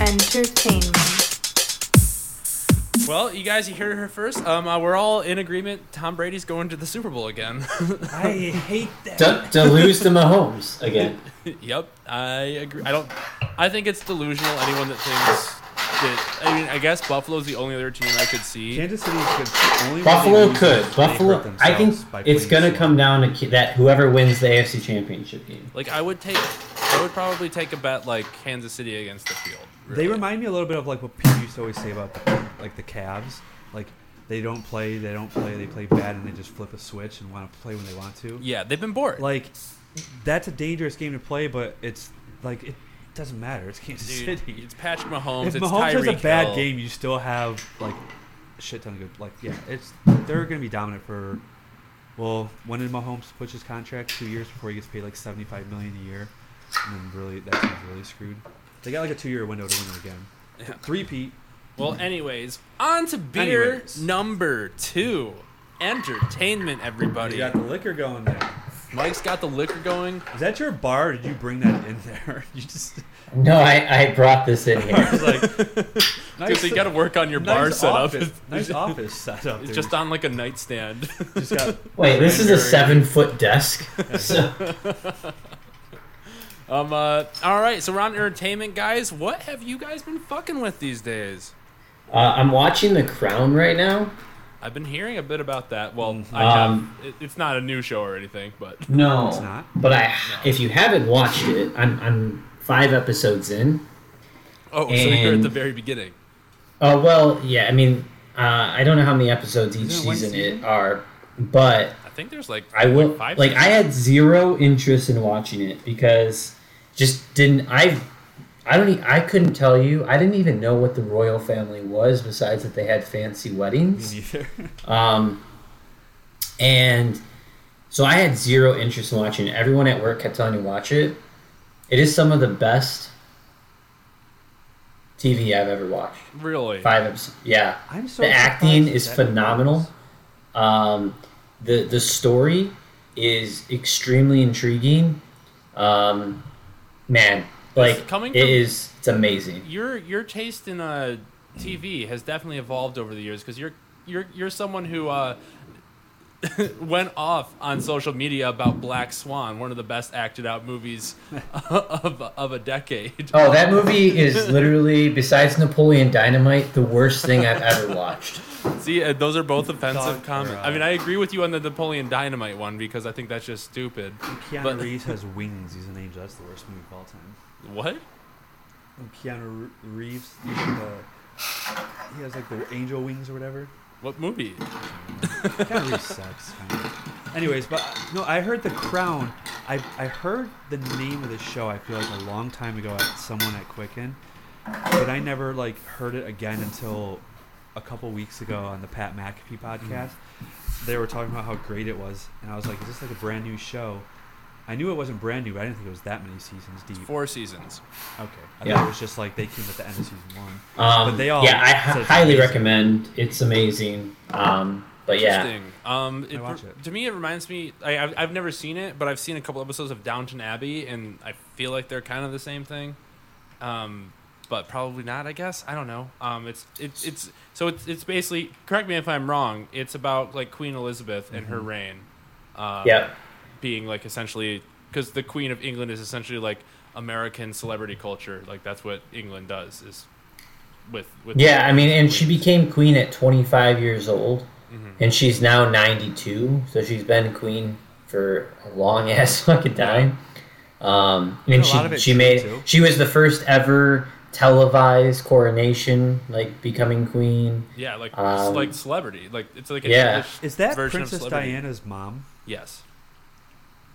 entertainment. Well, you guys, you heard her first. We're all in agreement. Tom Brady's going to the Super Bowl again. I hate that. To lose to Mahomes again. Yep, I agree. I think it's delusional. Anyone that thinks. I mean, I guess Buffalo's the only other team I could see. Kansas City could. Only Buffalo could. Buffalo. I think it's gonna come down to that whoever wins the AFC Championship game. Like, I would probably take a bet like Kansas City against the field. Really. They remind me a little bit of like what Pete used to always say about like the Cavs. Like, they don't play. They play bad, and they just flip a switch and want to play when they want to. Yeah, they've been bored. Like, that's a dangerous game to play, but it's like it. doesn't matter. It's Kansas City. It's Patrick Mahomes. If Mahomes has a bad game, you still have like a shit ton of good. Like yeah, it's they're gonna be dominant for. Well, when did Mahomes push his contract? 2 years before he gets paid like $75 million a year, and then really that team's really screwed. They got like a 2-year window to win it again. Yeah. Three-peat. Well, anyways, on to beer number 2. Entertainment, everybody. You got the liquor going there. Mike's got the liquor going. Is that your bar? Or did you bring that in there? No, I brought this in here. I was like, nice, so you got to work on your bar setup. Nice office setup. It's just on like a nightstand. Wait, this is a 7-foot desk. So. All right, so we're on entertainment, guys. What have you guys been fucking with these days? I'm watching The Crown right now. I've been hearing a bit about that. Well, it's not a new show or anything, but no, it's not. But if you haven't watched it, I'm 5 episodes in. Oh, so you're at the very beginning. Oh well, yeah. I mean, I don't know how many episodes each season it are, but I think there's like five. Like I had 0 interest in watching it because just didn't I couldn't tell you. I didn't even know what the royal family was, besides that they had fancy weddings. Me neither. And so I had 0 interest in watching it. Everyone at work kept telling me to watch it. It is some of the best TV I've ever watched. Really? 5 episodes. Yeah. I'm so surprised. The acting is phenomenal. The story is extremely intriguing. Man. Like it's amazing. Your taste in TV has definitely evolved over the years because you're someone who went off on social media about Black Swan, one of the best acted out movies of a decade. Oh, that movie is literally, besides Napoleon Dynamite, the worst thing I've ever watched. See, those are both offensive comments. I mean, I agree with you on the Napoleon Dynamite one because I think that's just stupid. Keanu Reeves has wings. He's an angel. That's the worst movie of all time. What? Keanu Reeves, he has like the angel wings or whatever. What movie? Keanu Reeves sucks. Anyways, but no, I heard The Crown. I heard the name of the show. I feel like a long time ago at someone at Quicken, but I never like heard it again until a couple weeks ago on the Pat McAfee podcast. They were talking about how great it was, and I was like, "Is this like a brand new show?" I knew it wasn't brand new, but I didn't think it was that many seasons deep. 4 seasons. Okay. I thought it was just like they came at the end of season 1. But they all... Yeah, I highly recommend. It's amazing. But yeah. To me, it reminds me... I've never seen it, but I've seen a couple episodes of Downton Abbey, and I feel like they're kind of the same thing. But probably not, I guess. I don't know. It's basically... Correct me if I'm wrong. It's about like Queen Elizabeth and her reign. Yeah. Being like essentially, because the Queen of England is essentially like American celebrity culture, like that's what England does is with yeah. I mean, and queens. She became queen at 25 years old, and she's now 92, so she's been queen for a long ass fucking time. And she was the first ever televised coronation, like becoming queen. Yeah, like like celebrity, like it's like a is that Princess Diana's mom? Yes.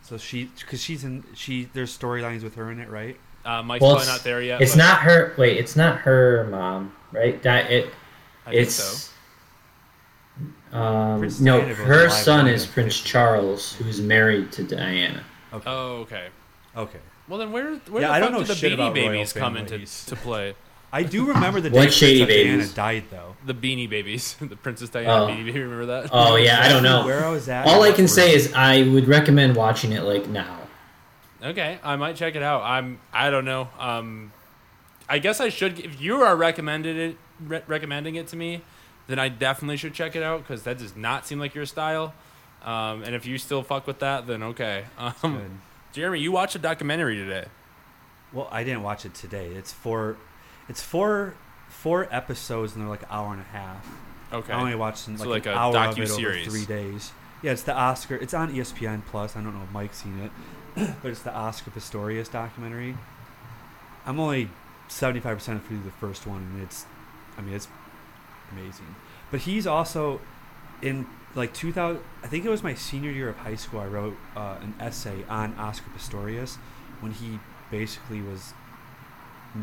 So there's storylines with her in it, right? Mike's probably not there yet. It's not her mom, right? I think so. No, her son is Prince Charles, who's married to Diana. Okay. Oh, okay. Okay. Well, then where did the Beanie Babies come into play? I do remember the day Princess Diana died, though. The Beanie Babies. The Princess Diana Beanie Babies. Remember that? Oh, yeah. I don't know. Where I was at. All I can say is I would recommend watching it, like, now. Okay. I might check it out. I don't know. I guess I should. If you are recommending it to me, then I definitely should check it out because that does not seem like your style. And if you still fuck with that, then okay. Jeremy, you watched a documentary today. Well, I didn't watch it today. It's four episodes, and they're like an hour and a half. Okay. I only watched like an hour docu-series. Of it over 3 days. Yeah, it's the Oscar. It's on ESPN+. I don't know if Mike's seen it, but it's the Oscar Pistorius documentary. I'm only 75% through the first one, and it's amazing. But he's also in like 2000. I think it was my senior year of high school. I wrote an essay on Oscar Pistorius when he basically was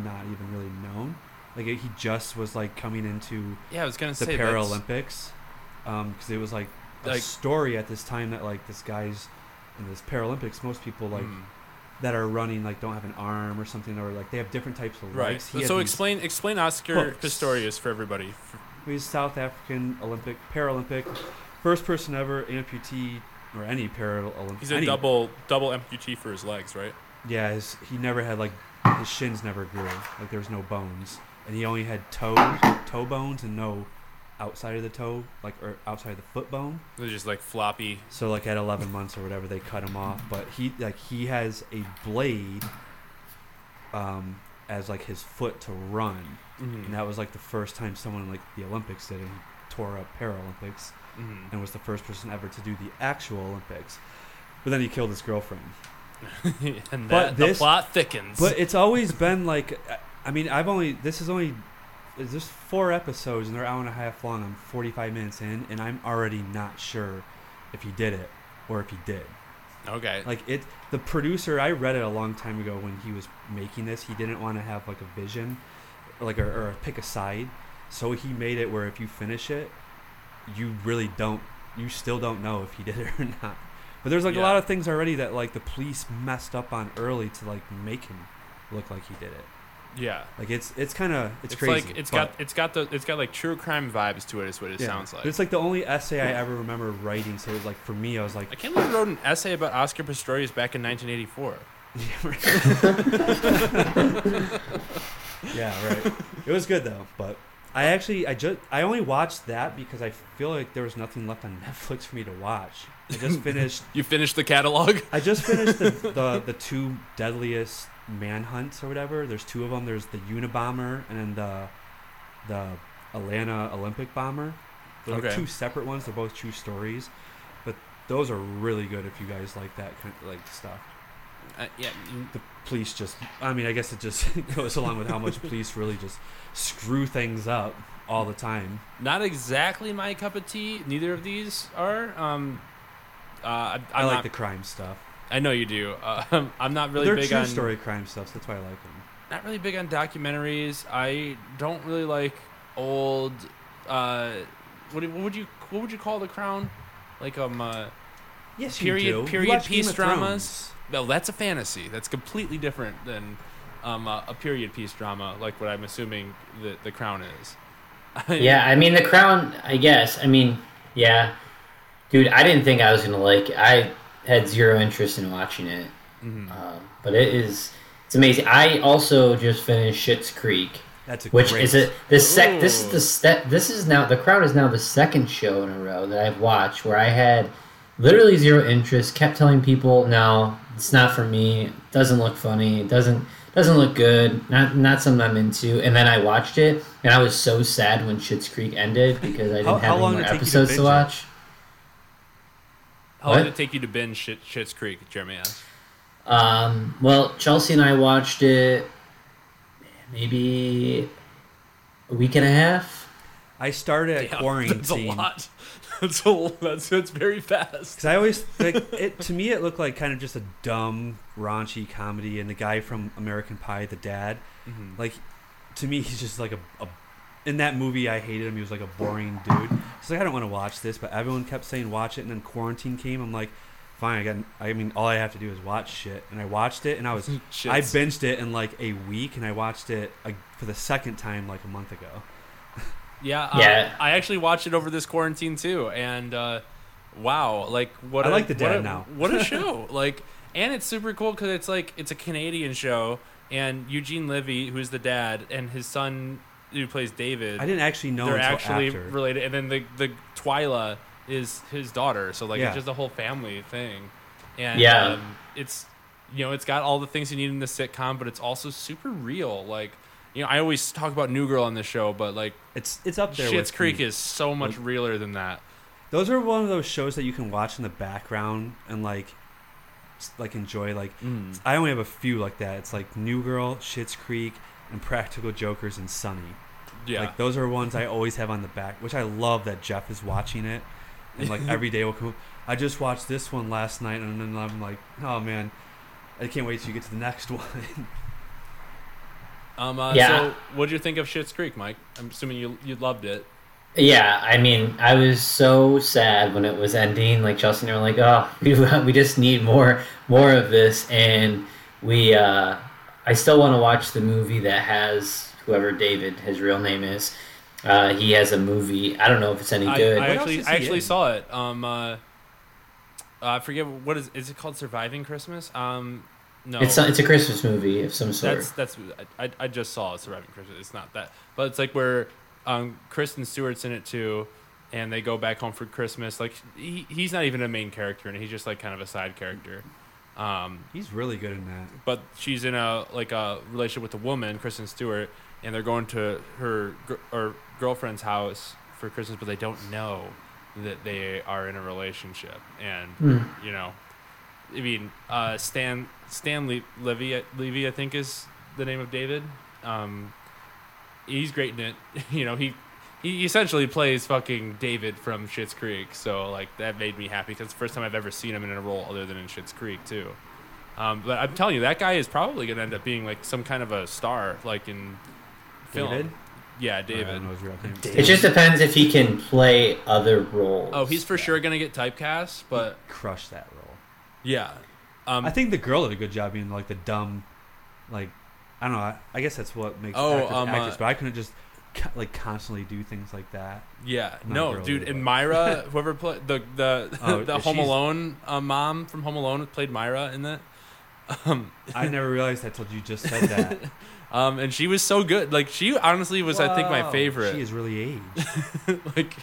not even really known. Like, he just was, like, coming into the Paralympics. Because it was, like, a story at this time that, like, this guy's in this Paralympics, most people, like, that are running, like, don't have an arm or something, or, like, they have different types of legs. Right. So explain Oscar Pistorius for everybody. He's South African Olympic, Paralympic, first person ever amputee, or any Paralympic. He's a double amputee for his legs, right? Yeah, he never had, like, his shins never grew. Like, there was no bones. And he only had toe bones and no outside of the toe, like, or outside of the foot bone. It was just, like, floppy. So, like, at 11 months or whatever, they cut him off. But he has a blade as, like, his foot to run. Mm-hmm. And that was, like, the first time someone, like, the Olympics did it. He tore up Paralympics and was the first person ever to do the actual Olympics. But then he killed his girlfriend. And the plot thickens. But it's always been, like... I mean, is this 4 episodes and they're 1.5 hours long. I'm 45 minutes in, and I'm already not sure if he did it or if he did. Okay. Like, the producer, I read it a long time ago when he was making this. He didn't want to have, like, a vision, like, or pick a side. So he made it where if you finish it, you still don't know if he did it or not. But there's, like, a lot of things already that, like, the police messed up on early to, like, make him look like he did it. Yeah, like it's kind of it's crazy. Like it's got like true crime vibes to it. Is what it sounds like. But it's like the only essay I ever remember writing. So it was like for me, I was like, I can't believe I wrote an essay about Oscar Pistorius back in 1984. Yeah, right. It was good though, but I only watched that because I feel like there was nothing left on Netflix for me to watch. I just finished. You finished the catalog. I just finished the 2 deadliest manhunts or whatever. There's 2 of them. There's the Unabomber and then the Atlanta Olympic bomber. They're like 2 separate ones. They're both true stories, but those are really good if you guys like that kind of, like, stuff. Yeah, the police just. I mean, I guess it just goes along with how much police really just screw things up all the time. Not exactly my cup of tea. Neither of these are. I like the crime stuff. I know you do. I'm not really big on... They're true story crime stuff, so that's why I like them. Not really big on documentaries. I don't really like old... What would you call The Crown? Like, yes, you do. Period piece dramas. No, that's a fantasy. That's completely different than a period piece drama, like what I'm assuming The Crown is. Yeah, I mean, The Crown, I guess. I mean, yeah. Dude, I didn't think I was going to like it. I had zero interest in watching it. Mm-hmm. But it's amazing. I also just finished Schitt's Creek. That's a great... The Crown is now the 2nd show in a row that I've watched where I had literally zero interest, kept telling people, no, it's not for me, it doesn't look funny, it doesn't look good, not something I'm into, and then I watched it and I was so sad when Schitt's Creek ended because I didn't have any more episodes to watch. How long did it take you to binge Schitt's Creek, Jeremy asked? Well, Chelsea and I watched it maybe a week and a half. I started at quarantine. That's a lot. That's very fast. Because I always, like, it. To me, it looked like kind of just a dumb, raunchy comedy. And the guy from American Pie, the dad, like, to me, he's just like a in that movie, I hated him. He was like a boring dude. He's like, I don't want to watch this, but everyone kept saying watch it, and then quarantine came. I'm like, fine. All I have to do is watch shit, and I watched it, and I binged it in like a week, and I watched it for the 2nd time like a month ago. Yeah. I actually watched it over this quarantine too, and wow, like what? I like the dad now. What a show! Like, and it's super cool because it's like it's a Canadian show, and Eugene Levy, who's the dad, and his son, who plays David. I didn't actually know they're actually after. Related, and then the Twyla is his daughter, so like it's just a whole family thing. And it's, you know, it's got all the things you need in the sitcom, but it's also super real. Like, you know, I always talk about New Girl on this show, but like it's up there. Schitt's Creek is so much realer than that. Those are one of those shows that you can watch in the background and like enjoy. Like I only have a few like that. It's like New Girl, Schitt's Creek, and Practical Jokers and Sunny. Yeah. Like, those are ones I always have on the back, which I love that Jeff is watching it. And, like, every day we'll come up. I just watched this one last night, and then I'm like, oh, man, I can't wait till you get to the next one. So what'd you think of Schitt's Creek, Mike? I'm assuming you loved it. Yeah, I mean, I was so sad when it was ending. Like, Justin and I were like, oh, we just need more of this. And we, I still want to watch the movie that has whoever David, his real name is. He has a movie. I don't know if it's any good. I actually saw it. I forget what is it called? Surviving Christmas? No, it's a Christmas movie of some sort. I just saw Surviving Christmas. It's not that, but it's like where Kristen Stewart's in it too, and they go back home for Christmas. Like he's not even a main character, and he's just like kind of a side character. He's really good in that. But she's in a relationship with a woman, Kristen Stewart, and they're going to her or girlfriend's house for Christmas, but they don't know that they are in a relationship. And you know, I mean, Stan Levy, I think is the name of David. He's great in it. You know, he essentially plays fucking David from Schitt's Creek. So like that made me happy because it's the first time I've ever seen him in a role other than in Schitt's Creek too. But I'm telling you, that guy is probably going to end up being like some kind of a star, like in film. David? Yeah, David. It just depends if he can play other roles. Oh, he's for sure going to get typecast, but he crushed that role. Yeah. I think the girl did a good job being like the dumb, like, I don't know. I guess that's what makes actors, but I couldn't just like constantly do things like that. Yeah. No, dude. And Myra, whoever played the Home Alone mom from Home Alone played Myra in that. I never realized that till you just said that. And she was so good. Like she honestly was, I think, my favorite. She is really aged. Like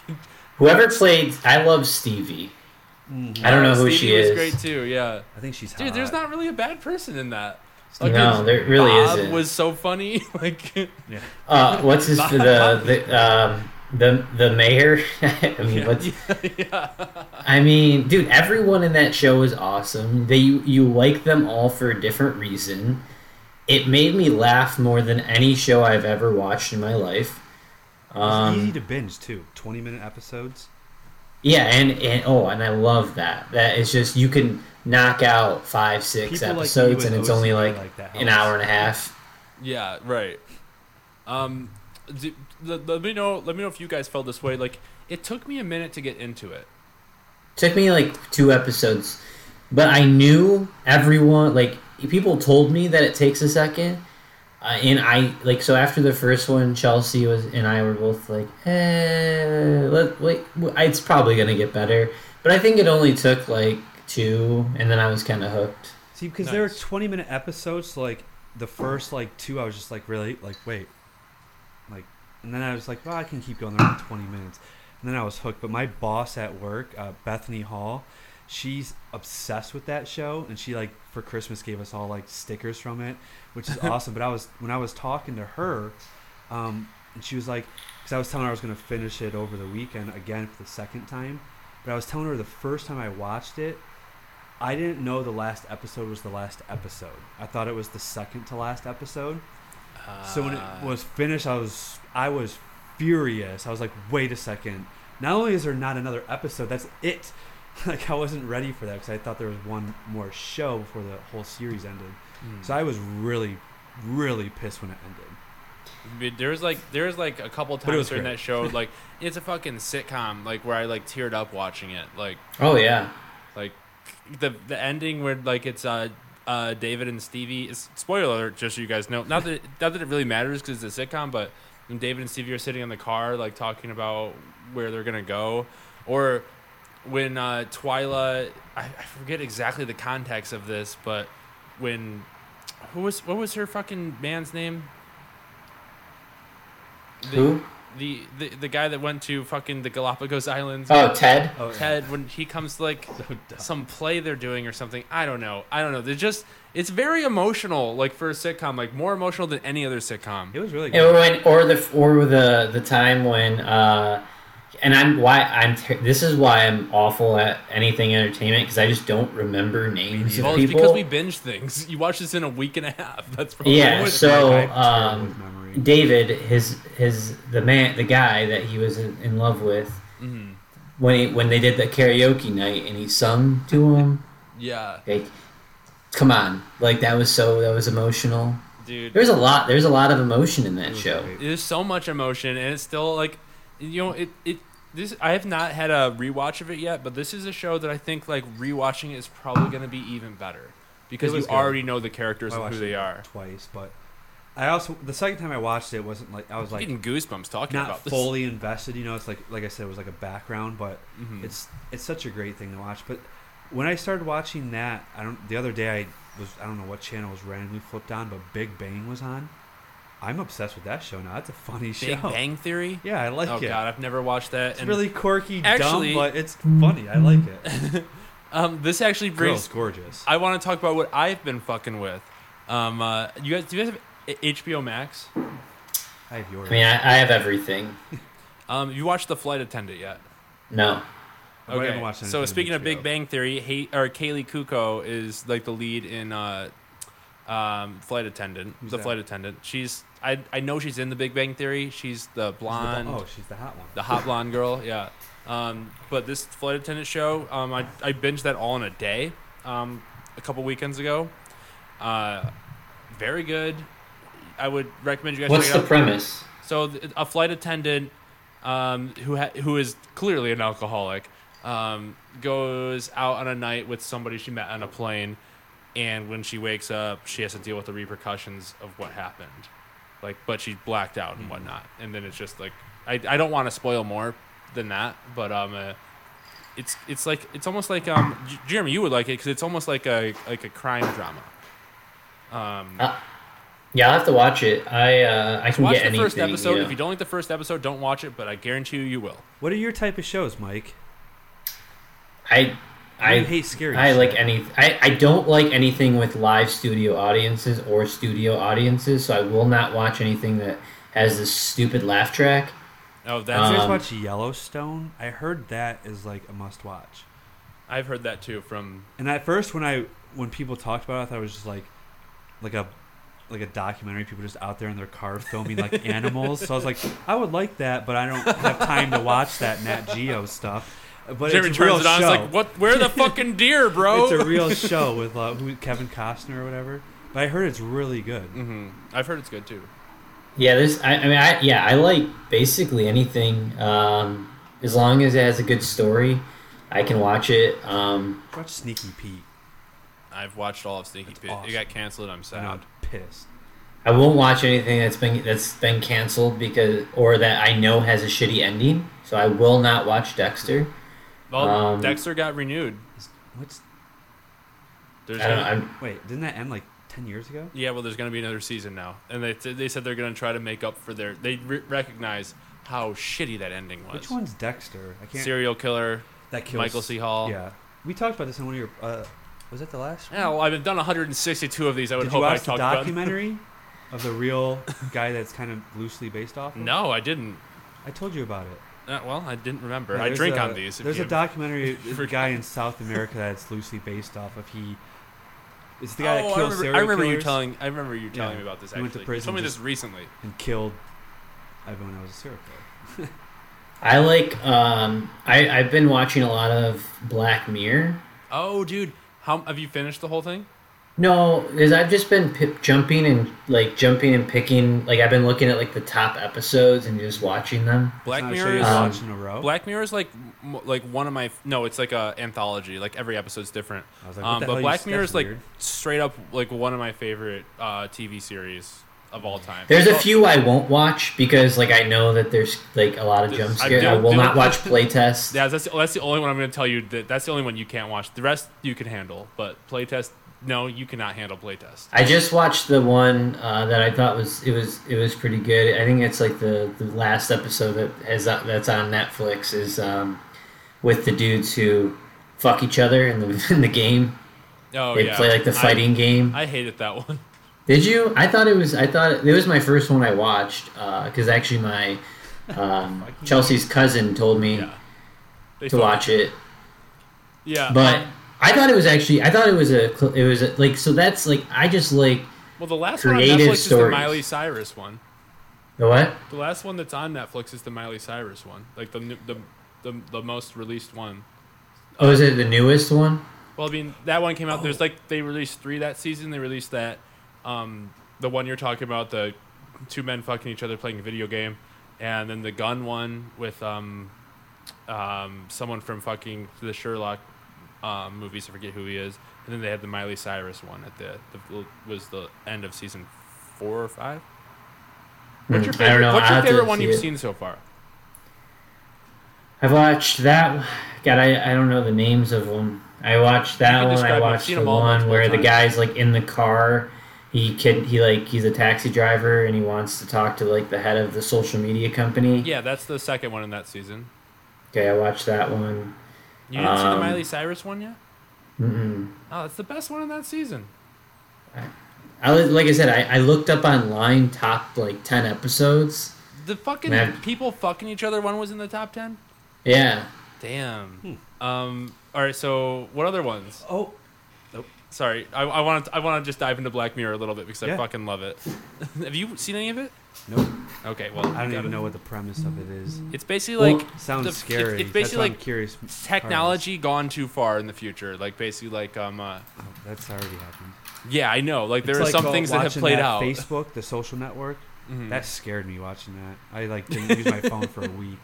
whoever played, I love Stevie. I don't know who Stevie she is. Stevie was great too. Yeah, I think she's hot. Dude, there's not really a bad person in that. Like, no, there really Bob isn't. Was so funny. Like, yeah. What's his the mayor? I mean, yeah, I mean, dude, everyone in that show is awesome. You like them all for a different reason. It made me laugh more than any show I've ever watched in my life. It's easy to binge too. 20-minute episodes. Yeah, and I love that. That it's just you can knock out 5-6 people episodes, like, and it's only like an hour and a half. Yeah, right. Let me know if you guys felt this way. Like, it took me a minute to get into it. Took me like 2 episodes, but I knew everyone. Like, people told me that it takes a second, and I like so after the first one, Chelsea was and I were both like, it's probably gonna get better. But I think it only took like 2, and then I was kind of hooked. See, because there were 20-minute episodes, so, like the first like 2, I was just like really like wait. And then I was like, well, I can keep going there for 20 minutes. And then I was hooked. But my boss at work, Bethany Hall, she's obsessed with that show. And she, like, for Christmas gave us all, like, stickers from it, which is awesome. But when I was talking to her, and she was like, because I was telling her I was going to finish it over the weekend again for the second time. But I was telling her the first time I watched it, I didn't know the last episode was the last episode. I thought it was the second to last episode. So when it was finished, I was furious. I was like, wait a second. Not only is there not another episode, that's it. Like, I wasn't ready for that because I thought there was one more show before the whole series ended. So I was really, really pissed when it ended. There was like a couple times during that show, like, it's a fucking sitcom, like, where I, like, teared up watching it. Like, oh, yeah. Like, the ending where, like, it's... David and Stevie is spoiler alert, just so you guys know. Not that it really matters because it's a sitcom, but when David and Stevie are sitting in the car, like talking about where they're gonna go, or when Twyla, I forget exactly the context of this, but when what was her fucking man's name? Who? The guy that went to fucking the Galapagos Islands. Oh, Ted. When he comes to like some play they're doing or something. I don't know. It's very emotional, like for a sitcom, like more emotional than any other sitcom. It was really good. Or the time when this is why I'm awful at anything entertainment because I just don't remember names of people. Because we binge things. You watch this in a week and a half. That's probably David, his the guy that he was in love with, when they did the karaoke night and he sung to him. Yeah, like, come on, like that was emotional. Dude, there's a lot of emotion in that show. There's so much emotion, and it's still like, you know, this I have not had a rewatch of it yet, but this is a show that I think like rewatching is probably going to be even better because you already know the characters and who they are. Twice, but I also the second time I watched it wasn't like I was like getting goosebumps talking about this. Not fully invested, you know. It's like I said, it was like a background, but it's such a great thing to watch. But when I started watching that, the other day I don't know what channel was randomly flipped on, but Big Bang was on. I'm obsessed with that show now. That's a funny show. Big Bang Theory? Yeah, I like it. Oh, God, I've never watched that. It's really quirky, dumb, but it's funny. I like it. This actually brings... Girl's gorgeous. I want to talk about what I've been fucking with. Do you guys have HBO Max? I have yours. I mean, I have everything. You watched The Flight Attendant yet? No. Okay, so speaking of Big Bang Theory, Kaylee Cuoco is like the lead in Flight Attendant. Who's the that? Flight attendant. She's I know she's in the Big Bang Theory. She's the blonde. She's the hot one. The hot blonde girl. Yeah. But this Flight Attendant show, I binged that all in a day, a couple weekends ago. Very good. I would recommend you guys. What's check it out. The premise? So a flight attendant who is clearly an alcoholic. Goes out on a night with somebody she met on a plane, and when she wakes up, she has to deal with the repercussions of what happened. But she blacked out and whatnot, and then it's just like I don't want to spoil more than that, but it's almost like Jeremy, you would like it because it's almost like a crime drama. Yeah, I'll have to watch it. I can watch get anything. Watch the first episode. You know? If you don't like the first episode, don't watch it. But I guarantee you, you will. What are your type of shows, Mike? I hate scary. I shit. Like any. I don't like anything with live studio audiences or studio audiences. So I will not watch anything that has this stupid laugh track. Oh, that's. You guys watch Yellowstone? I heard that is like a must watch. I've heard that too from. And at first, when people talked about it, I thought it was just like a documentary. People just out there in their car filming like animals. So I was like, I would like that, but I don't have time to watch that Nat Geo stuff. But Jeremy turns it on. It's like, what? Where the fucking deer, bro? It's a real show with Kevin Costner or whatever. But I heard it's really good. Mm-hmm. I've heard it's good too. Yeah, I like basically anything as long as it has a good story. I can watch it. Watch Sneaky Pete. I've watched all of Sneaky Pete. Awesome. It got canceled. I'm sad. I'm pissed. I won't watch anything that's been canceled or that I know has a shitty ending. So I will not watch Dexter. Well, Dexter got renewed. Wait, didn't that end like 10 years ago? Yeah, well, there's going to be another season now. And they said they're going to try to make up for their... They recognize how shitty that ending was. Which one's Dexter? Serial killer. That kills... Michael C. Hall. Yeah. We talked about this in one of your... was that the last one? Yeah, well, I've done 162 of these. I would hope I talked about. Did you watch the documentary of the real guy that's kind of loosely based off of? No, I didn't. I told you about it. Well, I didn't remember. Yeah, I drink on these. There's a documentary for a guy in South America that's loosely based off of It's the guy that kills serial killers. I remember you telling me about this, actually. Went to prison. You told me this recently. And killed everyone that was a serial killer. I like... I've been watching a lot of Black Mirror. Oh, dude. Have you finished the whole thing? No, because I've just been jumping and picking. Like I've been looking at the top episodes and just watching them. Black Mirror is watching a row. Black Mirror is like one of my it's like a anthology. Like every episode's different. I was like, but Black Mirror is weird. Straight up one of my favorite TV series of all time. There's a few I won't watch because I know that there's a lot of jump scares. I will not watch Playtest. Yeah, that's the only one I'm going to tell you. That's the only one you can't watch. The rest you can handle, but Playtest. No, you cannot handle Playtest. I just watched the one that I thought was pretty good. I think it's the last episode that's on Netflix is with the dudes who fuck each other in the game. Oh, they play the fighting game. I hated that one. Did you? I thought it was my first one I watched because actually my Chelsea's cousin told me to watch it. Yeah, but. I thought it was the last one on Netflix is the Miley Cyrus one. The what? The last one that's on Netflix is the Miley Cyrus one, the most released one. Oh, is it the newest one? Well, I mean that one came out. There's they released 3 that season. They released that the one you're talking about, the two men fucking each other playing a video game, and then the gun one with someone from fucking the Sherlock movies. I forget who he is. And then they had the Miley Cyrus one at the was the end of season 4 or 5. What's your favorite? What's your favorite one you've seen so far? I've watched that. God, I don't know the names of them. I watched that one. I watched the one where the guy's like in the car. He's a taxi driver and he wants to talk to like the head of the social media company. Yeah, that's the second one in that season. Okay, I watched that one. You didn't see the Miley Cyrus one yet? Mm-mm. Oh, that's the best one in that season. Like I said, I looked up online top like 10 episodes. The fucking people fucking each other one was in the top 10? Yeah. Damn. All right, so what other ones? Oh. Nope. Sorry. I want to just dive into Black Mirror a little bit because I fucking love it. Have you seen any of it? Nope. Okay, well, I don't even know what the premise of it is. It's basically like sounds scary. It's basically like curious technology gone too far in the future. Like basically like oh, that's already happened. Yeah, I know. Like there are some things that have played out. Facebook, The Social Network, that scared me watching that. I like didn't use my phone for a week.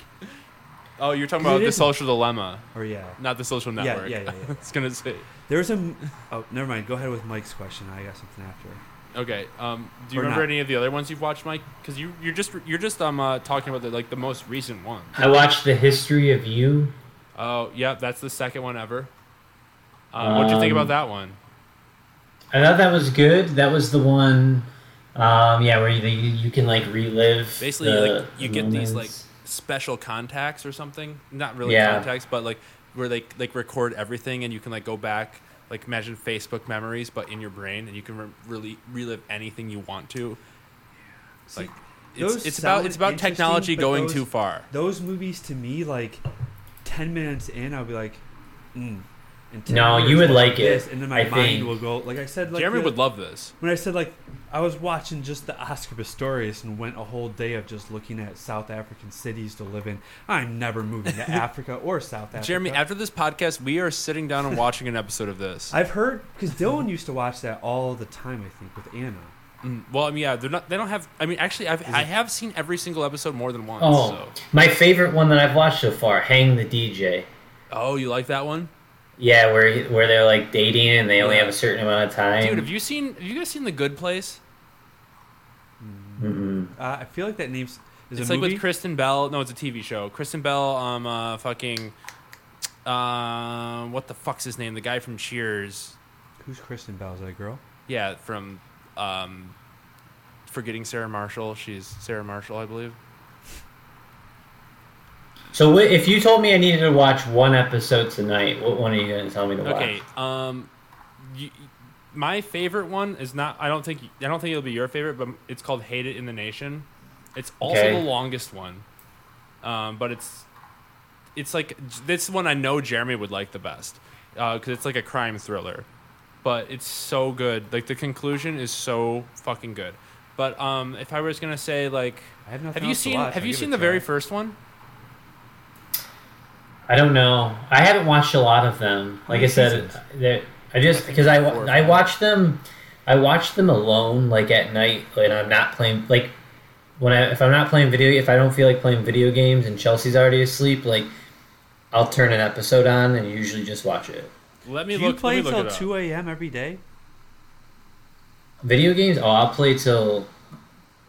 Oh, you're talking about The Social Dilemma. Or not The Social Network. Yeah. It's gonna say there's a. Oh, never mind. Go ahead with Mike's question. I got something after. Okay. Do you remember any of the other ones you've watched, Mike? Because you're just talking about the most recent one. I watched The History of You. Oh yeah, that's the second one ever. What did you think about that one? I thought that was good. That was the one, where you can like relive. Basically, you get these like special contacts or something. Not really contacts, but like where they like record everything, and you can like go back. Like imagine Facebook memories, but in your brain, and you can really relive anything you want to. Like it's about technology going too far. Those movies to me, like 10 minutes in, I'll be like, no, you would like this, it. And then my mind will go. Like I said, like Jeremy would love this. When I said like I was watching just the Oscar Pistorius and went a whole day of just looking at South African cities to live in. I'm never moving to Africa or South Africa. Jeremy, after this podcast, we are sitting down and watching an episode of this. I've heard, because Dylan used to watch that all the time, I think, with Anna. Well, I mean, yeah, they're not. They don't have. I mean, actually, I have seen every single episode more than once. Oh, so. My favorite one that I've watched so far, Hang the DJ. Oh, you like that one? Yeah, where they're like dating and they only have a certain amount of time. Dude, have you guys seen The Good Place? Mm-mm. I feel like that name's. It's a like movie? With Kristen Bell. No, it's a TV show. Kristen Bell. Fucking. What the fuck's his name? The guy from Cheers. Who's Kristen Bell? Is that a girl? Yeah, from Forgetting Sarah Marshall. She's Sarah Marshall, I believe. So if you told me I needed to watch one episode tonight, what one are you going to tell me to watch? Okay, my favorite one is not. I don't think it'll be your favorite, but it's called "Hate It in the Nation." It's also the longest one, but it's like this one I know Jeremy would like the best because it's like a crime thriller, but it's so good. Like the conclusion is so fucking good. But if I was going to say like, have you seen the very first one? I don't know. I haven't watched a lot of them. Like I said, I watch them alone, like at night, and I'm not playing. Like if I'm not playing video, if I don't feel like playing video games, and Chelsea's already asleep, like I'll turn an episode on and usually just watch it. Do you play until 2 a.m. every day? Video games? Oh, I'll play till.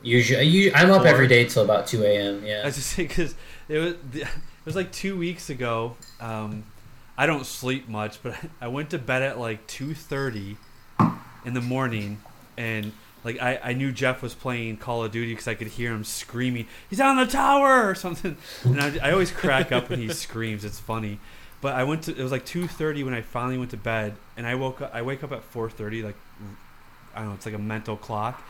Usually, I'm up every day till about 2 a.m. Yeah. I was just saying because it was. It was like 2 weeks ago. I don't sleep much, but I went to bed at like 2:30 in the morning, and like I knew Jeff was playing Call of Duty because I could hear him screaming, "He's on the tower" or something. And I always crack up when he screams; it's funny. But it was like 2:30 when I finally went to bed, and I wake up at 4:30. Like I don't know, it's like a mental clock.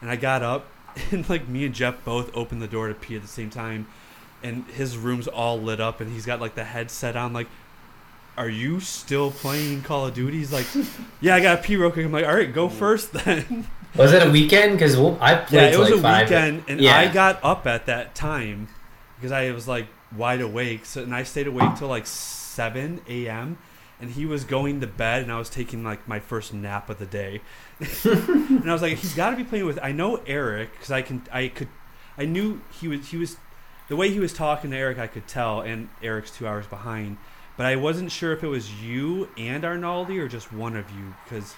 And I got up, and like me and Jeff both opened the door to pee at the same time. And his room's all lit up, and he's got like the headset on. Like, are you still playing Call of Duty? He's like, yeah, I gotta pee real quick. I'm like, all right, go first then. Was it a weekend? Because I played. Yeah, it was like a weekend, and I got up at that time because I was like wide awake. So, and I stayed awake till like 7 a.m. and he was going to bed, and I was taking like my first nap of the day. And I was like, he's got to be playing with. I know Eric because I knew he was the way he was talking to Eric. I could tell, and Eric's 2 hours behind. But I wasn't sure if it was you and Arnaldi or just one of you because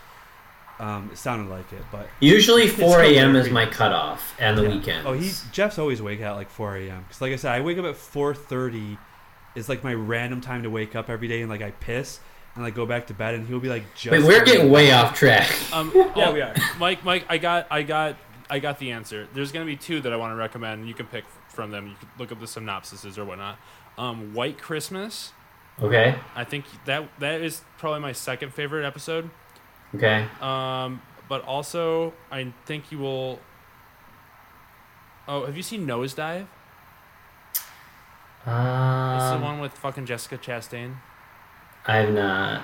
it sounded like it. But usually 4 a.m. is my cutoff and the weekends. Oh, Jeff's always wake at like 4 a.m. because, like I said, I wake up at 4:30. It's like my random time to wake up every day, and like I piss and like go back to bed, and he'll be like, just "Wait, we're getting way off track." Yeah, we are. Mike, I got the answer. There's gonna be two that I want to recommend. You can pick from them. You can look up the synopsises or whatnot. White Christmas. Okay. I think that is probably my second favorite episode. Okay. But also, I think you will... Oh, have you seen Nosedive? It's the one with fucking Jessica Chastain. I have not.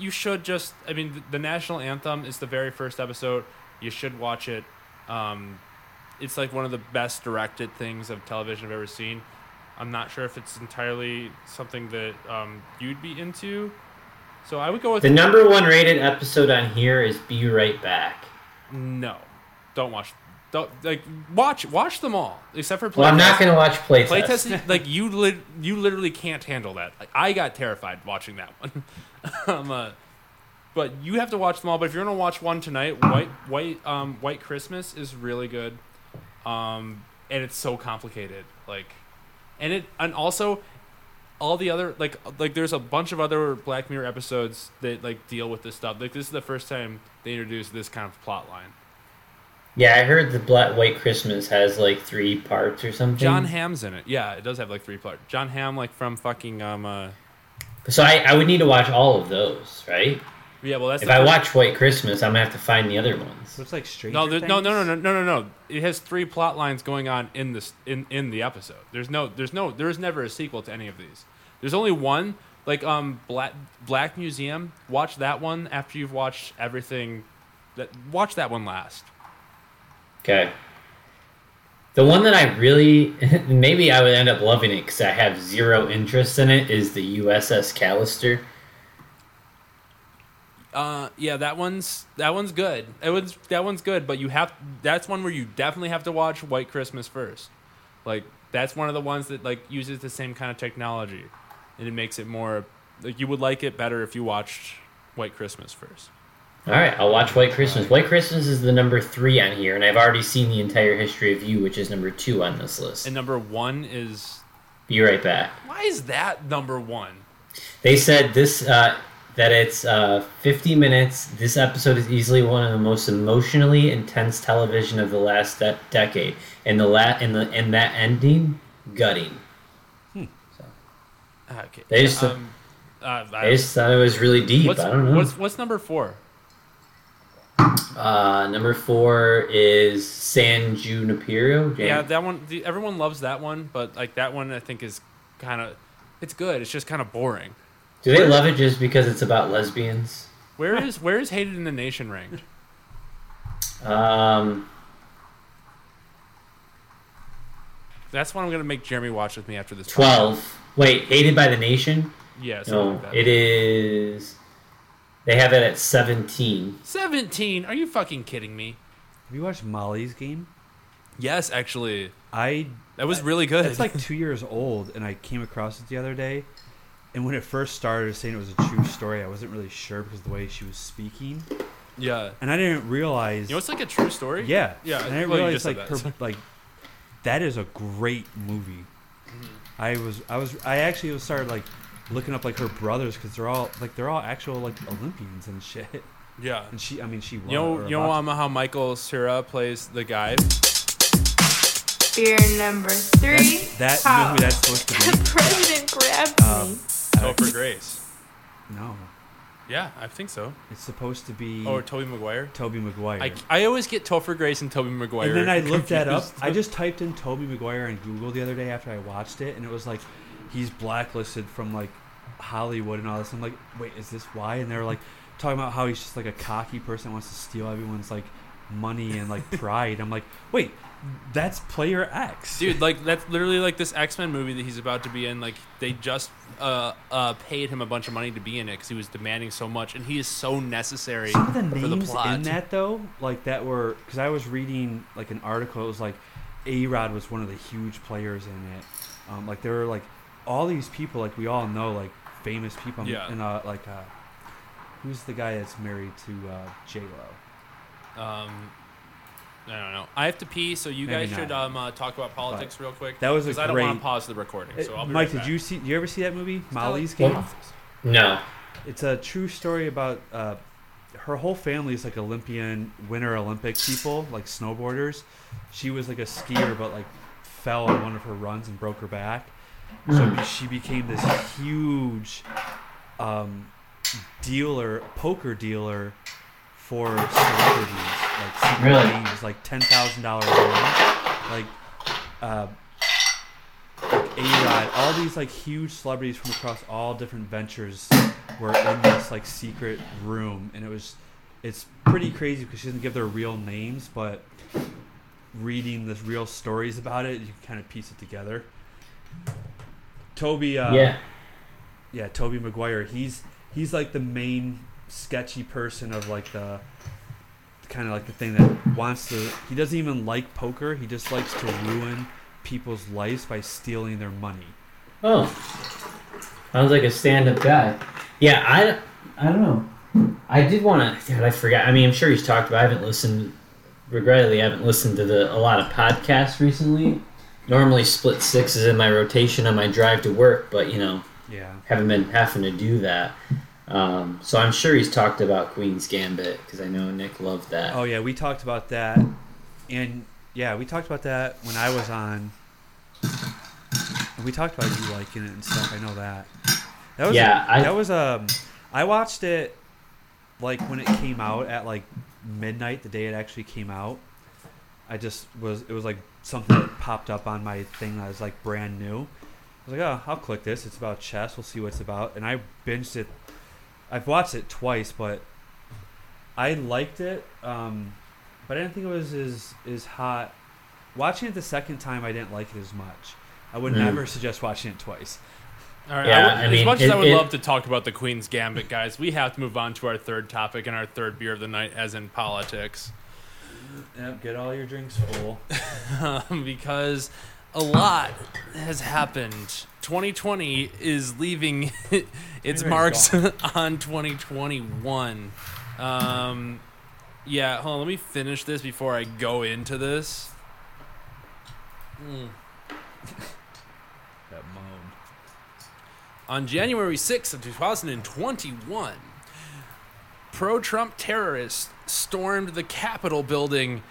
You should just... I mean, the National Anthem is the very first episode. You should watch it. It's like one of the best directed things of television I've ever seen. I'm not sure if it's entirely something that you'd be into. So I would go with... The number one rated episode on here is Be Right Back. No. Don't watch... Watch them all, except for Playtest. Well, I'm not going to watch Playtest. Playtest, like, you literally can't handle that. Like, I got terrified watching that one. But you have to watch them all. But if you're going to watch one tonight, White Christmas is really good. And it's so complicated. Like... And also, all the other like there's a bunch of other Black Mirror episodes that like deal with this stuff. Like this is the first time they introduced this kind of plot line. Yeah, I heard the White Christmas has like 3 parts or something. John Hamm's in it. Yeah, it does have like 3 parts. John Hamm, like from fucking So I would need to watch all of those, right? Yeah, well that's if I watch White Christmas, I'm gonna have to find the other ones. Looks like Stranger Things. No. It has 3 plot lines going on in this in the episode. There's never a sequel to any of these. There's only one, like Black Museum. Watch that one after you've watched everything. Watch that one last. Okay. The one that I really maybe I would end up loving it because I have 0 interest in it is the USS Callister. Yeah, that one's good. That one's good, but that's one where you definitely have to watch White Christmas first. Like that's one of the ones that like uses the same kind of technology, and it makes it more like you would like it better if you watched White Christmas first. All right, I'll watch White Christmas. White Christmas is the number 3 on here, and I've already seen the entire history of you, which is number 2 on this list. And number 1 is Be Right Back. Why is that number 1? They said this. That it's 50 minutes. This episode is easily one of the most emotionally intense television of the last decade, and that ending, gutting. So. Okay. They just thought it was really deep. I don't know. What's number 4? Number 4 is San Junipero. Yeah, that one. Everyone loves that one, but like that one, I think is kind of. It's good. It's just kind of boring. Do they love it just because it's about lesbians? Where is Hated in the Nation ranked? That's one I'm gonna make Jeremy watch with me after this. 12. Podcast. Wait, Hated by the Nation? Yeah, no, like that. It is. They have it at 17. 17? Are you fucking kidding me? Have you watched Molly's Game? Yes, actually. That was really good. It's like 2 years old, and I came across it the other day. And when it first started saying it was a true story, I wasn't really sure because of the way she was speaking. Yeah. And I didn't realize... You know, it's like a true story? Yeah. Yeah. And I didn't realize, like, that is a great movie. Mm-hmm. I actually started, like, looking up, like, her brothers because they're all actual, like, Olympians and shit. Yeah. And she won. You know how Michael Cera plays the guy? Beer number 3. That movie that's supposed to be. The president grabbed me. Topher Grace. No. Yeah, I think so. It's supposed to be... Oh, Tobey Maguire? Tobey Maguire. I always get Topher Grace and Tobey Maguire. And then I looked that up. I just typed in Tobey Maguire on Google the other day after I watched it, and it was like, he's blacklisted from, like, Hollywood and all this. I'm like, wait, is this why? And they're, like, talking about how he's just, like, a cocky person that wants to steal everyone's, like, money and like pride. I'm like, wait, that's player X, dude. Like that's literally like this X-Men movie that he's about to be in. Like they just paid him a bunch of money to be in it because he was demanding so much, and he is so necessary. Some of the names in that though, like that were because I was reading like an article. It was like A-Rod was one of the huge players in it. Like there were like all these people like we all know like famous people. Yeah. And like who's the guy that's married to J-Lo? I don't know. I have to pee, so you maybe guys should talk about politics but real quick. That was a great. I don't want to pause the recording, so I'll be Mike, right back. Did you ever see that movie, Molly's Game? No. It's a true story about her whole family is like Olympian, Winter Olympic people, like snowboarders. She was like a skier, but like fell on one of her runs and broke her back. So she became this huge poker dealer for celebrities. Like really? Games, like $10,000 games, like A-Rod, all these like huge celebrities from across all different ventures were in this like secret room, and it's pretty crazy because she doesn't give their real names, but reading the real stories about it, you can kind of piece it together. Tobey Maguire, he's like the main sketchy person of like the kind of like the thing that wants to, he doesn't even like poker, he just likes to ruin people's lives by stealing their money. Oh, sounds like a stand-up guy. Yeah, I don't know. I did want to, I forgot, I mean I'm sure he's talked about, I haven't listened to a lot of podcasts recently. Normally Split Six is in my rotation on my drive to work, but you know, yeah, haven't been having to do that. So I'm sure he's talked about Queen's Gambit because I know Nick loved that. Oh yeah, we talked about that, and yeah, we talked about that when I was on. We talked about you liking it and stuff. I know that. That was I watched it like when it came out at like midnight the day it actually came out. It was like something that popped up on my thing that was like brand new. I was like, oh, I'll click this. It's about chess. We'll see what it's about. And I binged it. I've watched it twice, but I liked it, but I didn't think it was as hot. Watching it the second time, I didn't like it as much. I would never suggest watching it twice. All right. Yeah, I mean, as much as I would love to talk about the Queen's Gambit, guys, we have to move on to our third topic and our third beer of the night, as in politics. Yep, get all your drinks full. Because a lot has happened. 2020 is leaving its marks on 2021. Yeah, hold on. Let me finish this before I go into this. That moan. On January 6th of 2021, pro-Trump terrorists stormed the Capitol building,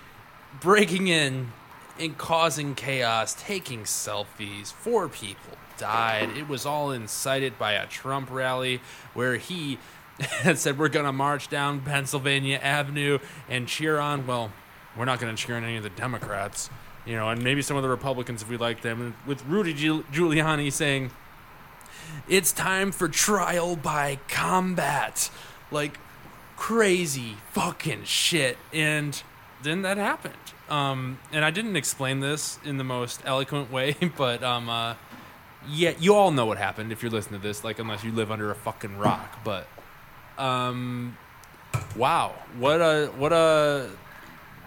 breaking in and causing chaos, taking selfies. 4 people died. It was all incited by a Trump rally where he had said, we're going to march down Pennsylvania Avenue and cheer on, well, we're not going to cheer on any of the Democrats, you know, and maybe some of the Republicans if we like them, with Rudy Giuliani saying, it's time for trial by combat. Like, crazy fucking shit. And then that happened. And I didn't explain this in the most eloquent way, but yeah, you all know what happened if you're listening to this, like unless you live under a fucking rock. But wow, what a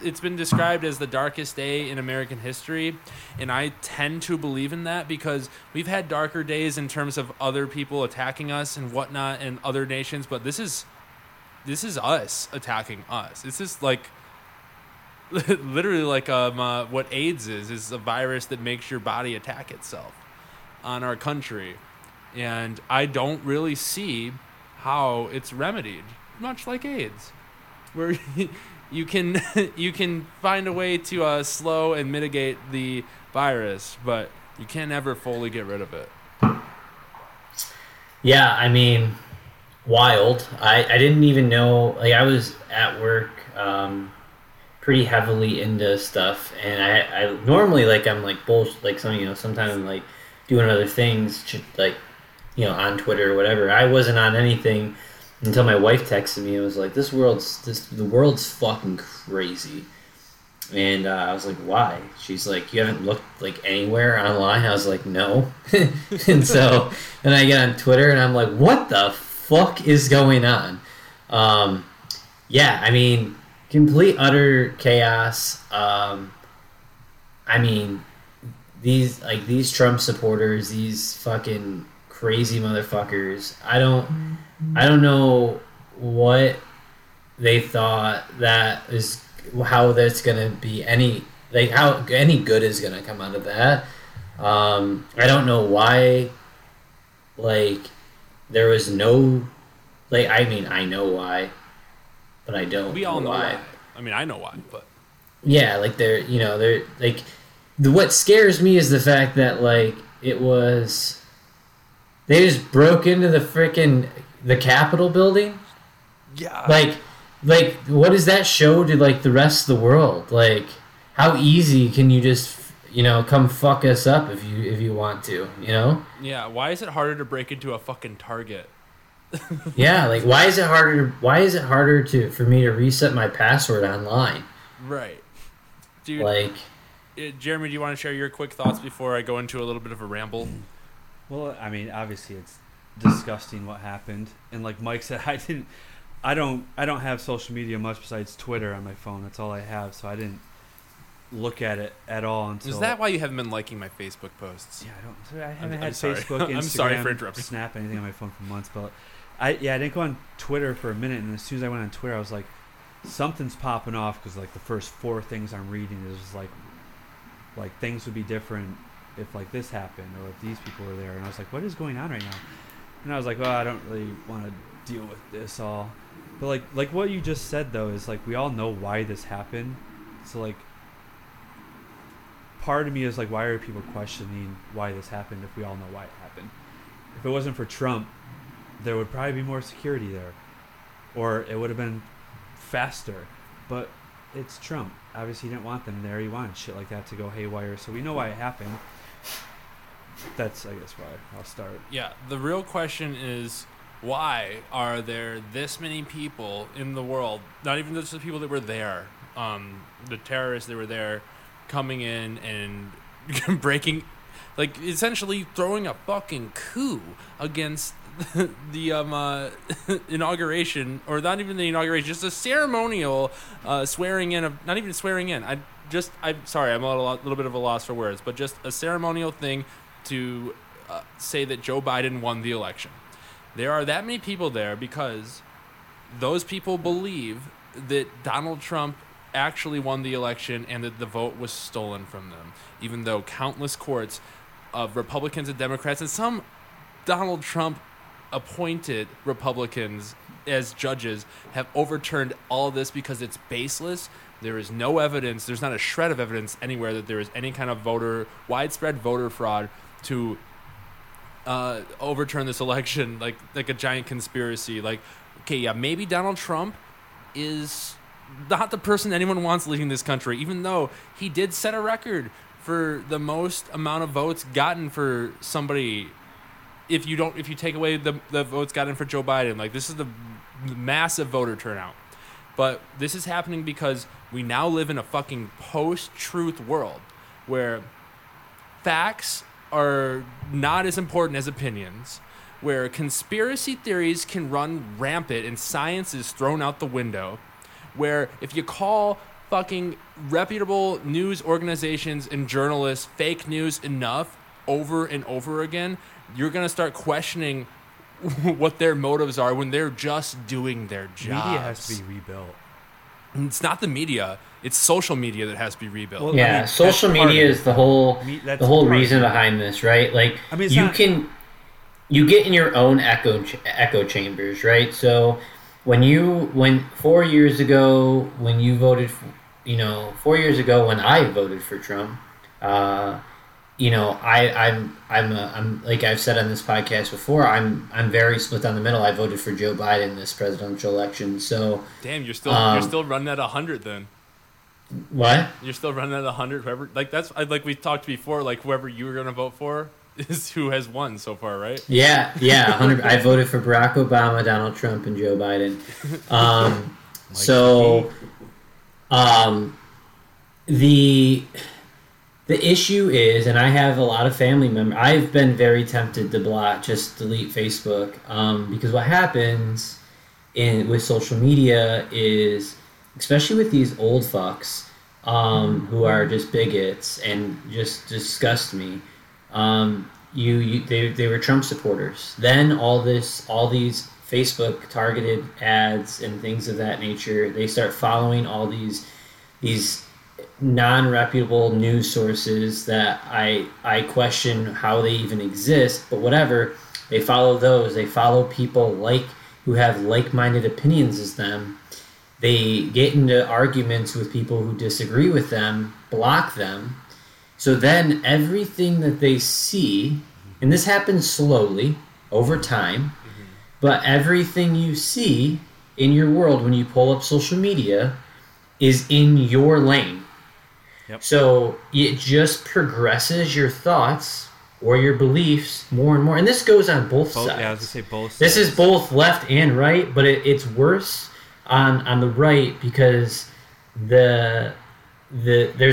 it's been described as the darkest day in American history, and I tend to believe in that because we've had darker days in terms of other people attacking us and whatnot and other nations, but this is us attacking us. It's just like literally like what AIDS is a virus that makes your body attack itself on our country. And I don't really see how it's remedied, much like AIDS, where you can find a way to slow and mitigate the virus, but you can't ever fully get rid of it. Yeah, I mean, wild. I didn't even know, like I was at work pretty heavily into stuff, and I normally like I'm like bullshit, like some, you know, sometimes I'm like doing other things, like, you know, on Twitter or whatever. I wasn't on anything Until my wife texted me, it was like, the world's fucking crazy. And I was like, why? She's like, you haven't looked like anywhere online? I was like, no. And so then I get on Twitter and I'm like, what the fuck is going on? Yeah, I mean, complete utter chaos. I mean, these Trump supporters, these fucking crazy motherfuckers. I don't know what they thought that is. How that's gonna be how any good is gonna come out of that. I don't know why. There was no. I mean, I know why, but I don't. We all know why. I mean, I know why, but yeah, what scares me is the fact that it was. They just broke into the freaking the Capitol building. Yeah. What does that show to, the rest of the world? How easy can you just, come fuck us up if you want to, Yeah, why is it harder to break into a fucking Target? Yeah, why is it harder for me to reset my password online? Right. Dude, Jeremy, do you want to share your quick thoughts before I go into a little bit of a ramble? Well, I mean, obviously it's disgusting what happened. And like Mike said, I don't have social media much besides Twitter on my phone. That's all I have, so I didn't look at it at all until. Is that why you haven't been liking my Facebook posts? Yeah, I haven't had Facebook, Instagram, I'm sorry for interrupting. Snap, anything on my phone for months. But I didn't go on Twitter for a minute, and as soon as I went on Twitter, I was like, something's popping off because the first four things I'm reading is just like things would be different if this happened or if these people were there, and I was like, what is going on right now? And I was like, well, I don't really want to deal with this all. But what you just said though is we all know why this happened. So part of me is why are people questioning why this happened if we all know why it happened? If it wasn't for Trump, there would probably be more security there, or it would have been faster. But it's Trump. Obviously, he didn't want them there. He wanted shit like that to go haywire. So we know why it happened. That's I guess why I'll start. Yeah, the real question is, why are there this many people in the world, not even just the people that were there, the terrorists that were there, coming in and breaking, essentially throwing a fucking coup against the inauguration, or not even the inauguration, just a ceremonial swearing in of, not even swearing in, I'm sorry, I'm a little bit of a loss for words, but just a ceremonial thing to say that Joe Biden won the election. There are that many people there because those people believe that Donald Trump actually won the election and that the vote was stolen from them, even though countless courts of Republicans and Democrats and some Donald Trump appointed Republicans as judges have overturned all this because it's baseless. There is no evidence. There's not a shred of evidence anywhere that there is any kind of widespread voter fraud to overturn this election, like a giant conspiracy. Okay, yeah, maybe Donald Trump is not the person anyone wants leading this country, even though he did set a record for the most amount of votes gotten for somebody. If you take away the votes gotten for Joe Biden, this is the massive voter turnout. But this is happening because we now live in a fucking post-truth world where facts are not as important as opinions, where conspiracy theories can run rampant and science is thrown out the window, where if you call fucking reputable news organizations and journalists fake news enough over and over again, you're going to start questioning what their motives are when they're just doing their jobs. Media has to be rebuilt. It's not the media. It's social media that has to be rebuilt. Well, yeah, social media is the whole reason behind this, right? You get in your own echo chambers, right? So when 4 years ago when you voted, 4 years ago when I voted for Trump, I'm like I've said on this podcast before, I'm very split down the middle. I voted for Joe Biden this presidential election, so damn, you're still running at 100 then. What? You're still running at 100. Whoever, that's like we talked before. Whoever you were gonna vote for is who has won so far, right? Yeah. 100. I voted for Barack Obama, Donald Trump, and Joe Biden. The issue is, and I have a lot of family members, I've been very tempted to delete Facebook, because what happens with social media is, especially with these old fucks who are just bigots and just disgust me, they were Trump supporters. Then all these Facebook targeted ads and things of that nature, they start following all these non-reputable news sources that I question how they even exist, but whatever, they follow those. They follow people who have like-minded opinions as them. They get into arguments with people who disagree with them, block them. So then everything that they see, and this happens slowly over time, but everything you see in your world when you pull up social media is in your lane. Yep. So it just progresses your thoughts or your beliefs more and more. And this goes on both sides. Yeah, I was going to say both sides. This is both left and right, but it's worse on the right because there's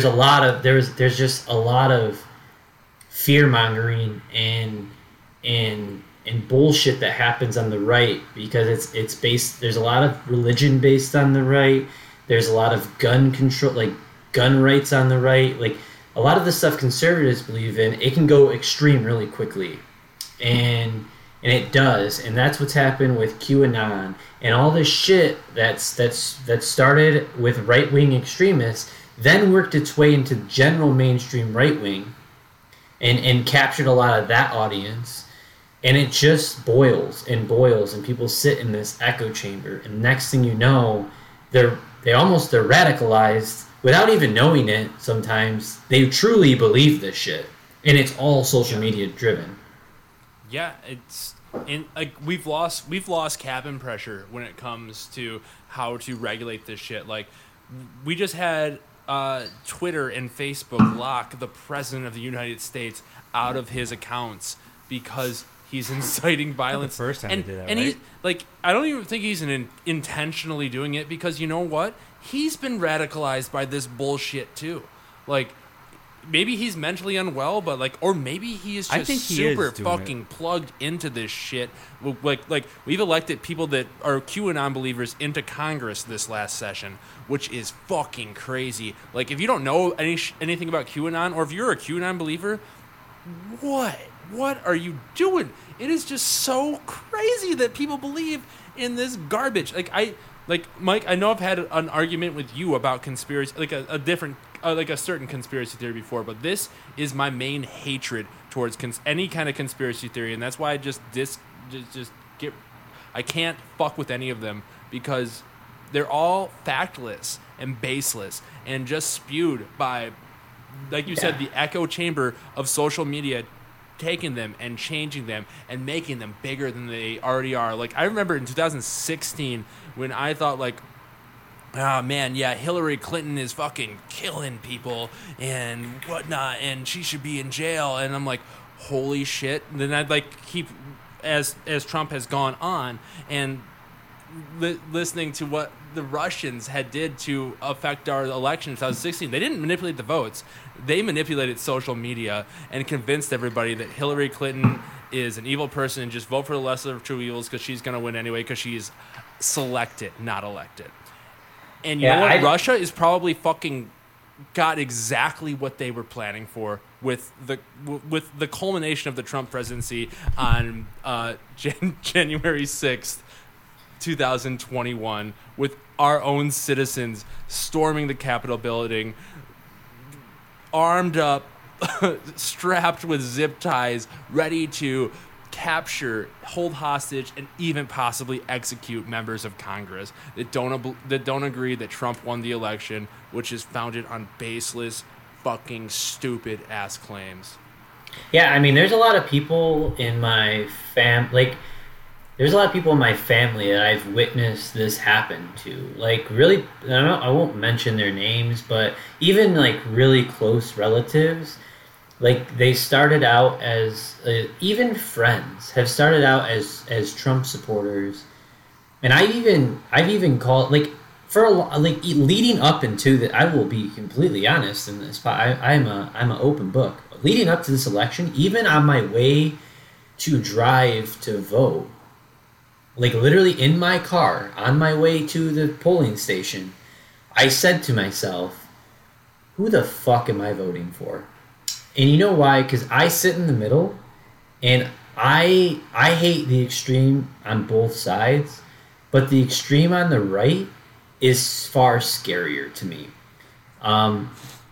just a lot of fear-mongering and bullshit that happens on the right because it's based, there's a lot of religion based on the right. There's a lot of gun control, like gun rights on the right. Like a lot of the stuff conservatives believe in, it can go extreme really quickly. And it does. And that's what's happened with QAnon and all this shit that started with right-wing extremists, then worked its way into general mainstream right-wing and captured a lot of that audience. And it just boils and people sit in this echo chamber. And next thing you know, they're radicalized without even knowing it. Sometimes they truly believe this shit, and it's all social media driven. Yeah, it's in like we've lost cabin pressure when it comes to how to regulate this shit. Like we just had Twitter and Facebook lock the president of the United States out of his accounts because he's inciting violence. The first time he did that, and right? He's, like, I don't even think he's intentionally doing it because you know what? He's been radicalized by this bullshit too. Like, maybe he's mentally unwell, but like, or maybe he is just super fucking plugged into this shit. Like we've elected people that are QAnon believers into Congress this last session, which is fucking crazy. Like, if you don't know anything about QAnon, or if you're a QAnon believer, What are you doing? It is just so crazy that people believe in this garbage. Mike, I know I've had an argument with you about conspiracy, like a certain conspiracy theory before, but this is my main hatred towards any kind of conspiracy theory, and that's why I I can't fuck with any of them because they're all factless and baseless and just spewed by, like you said, the echo chamber of social media, taking them and changing them and making them bigger than they already are. Like, I remember in 2016 when I thought, like, oh, man, yeah, Hillary Clinton is fucking killing people and whatnot, and she should be in jail. And I'm like, holy shit. And then I'd, like, keep, as Trump has gone on, and listening to what the Russians had did to affect our election in 2016. They didn't manipulate the votes. They manipulated social media and convinced everybody that Hillary Clinton is an evil person and just vote for the lesser of two evils because she's going to win anyway because she's selected, not elected. And you know what? Russia is probably fucking got exactly what they were planning for with the culmination of the Trump presidency on January 6th. 2021, with our own citizens storming the Capitol building, armed up, strapped with zip ties, ready to capture, hold hostage, and even possibly execute members of Congress that don't agree that Trump won the election, which is founded on baseless, fucking stupid ass claims. Yeah, I mean, there's a lot of people in my there's a lot of people in my family that I've witnessed this happen to. Like, really, I won't mention their names, but even, like, really close relatives Like, they started out as, even friends have started out as Trump supporters. And I've even called, like, leading up into that, I will be completely honest in this, but I'm an open book. Leading up to this election, even on my way to drive to vote, like literally in my car, on my way to the polling station, I said to myself, who the fuck am I voting for? And you know why? Because I sit in the middle, and I hate the extreme on both sides, but the extreme on the right is far scarier to me.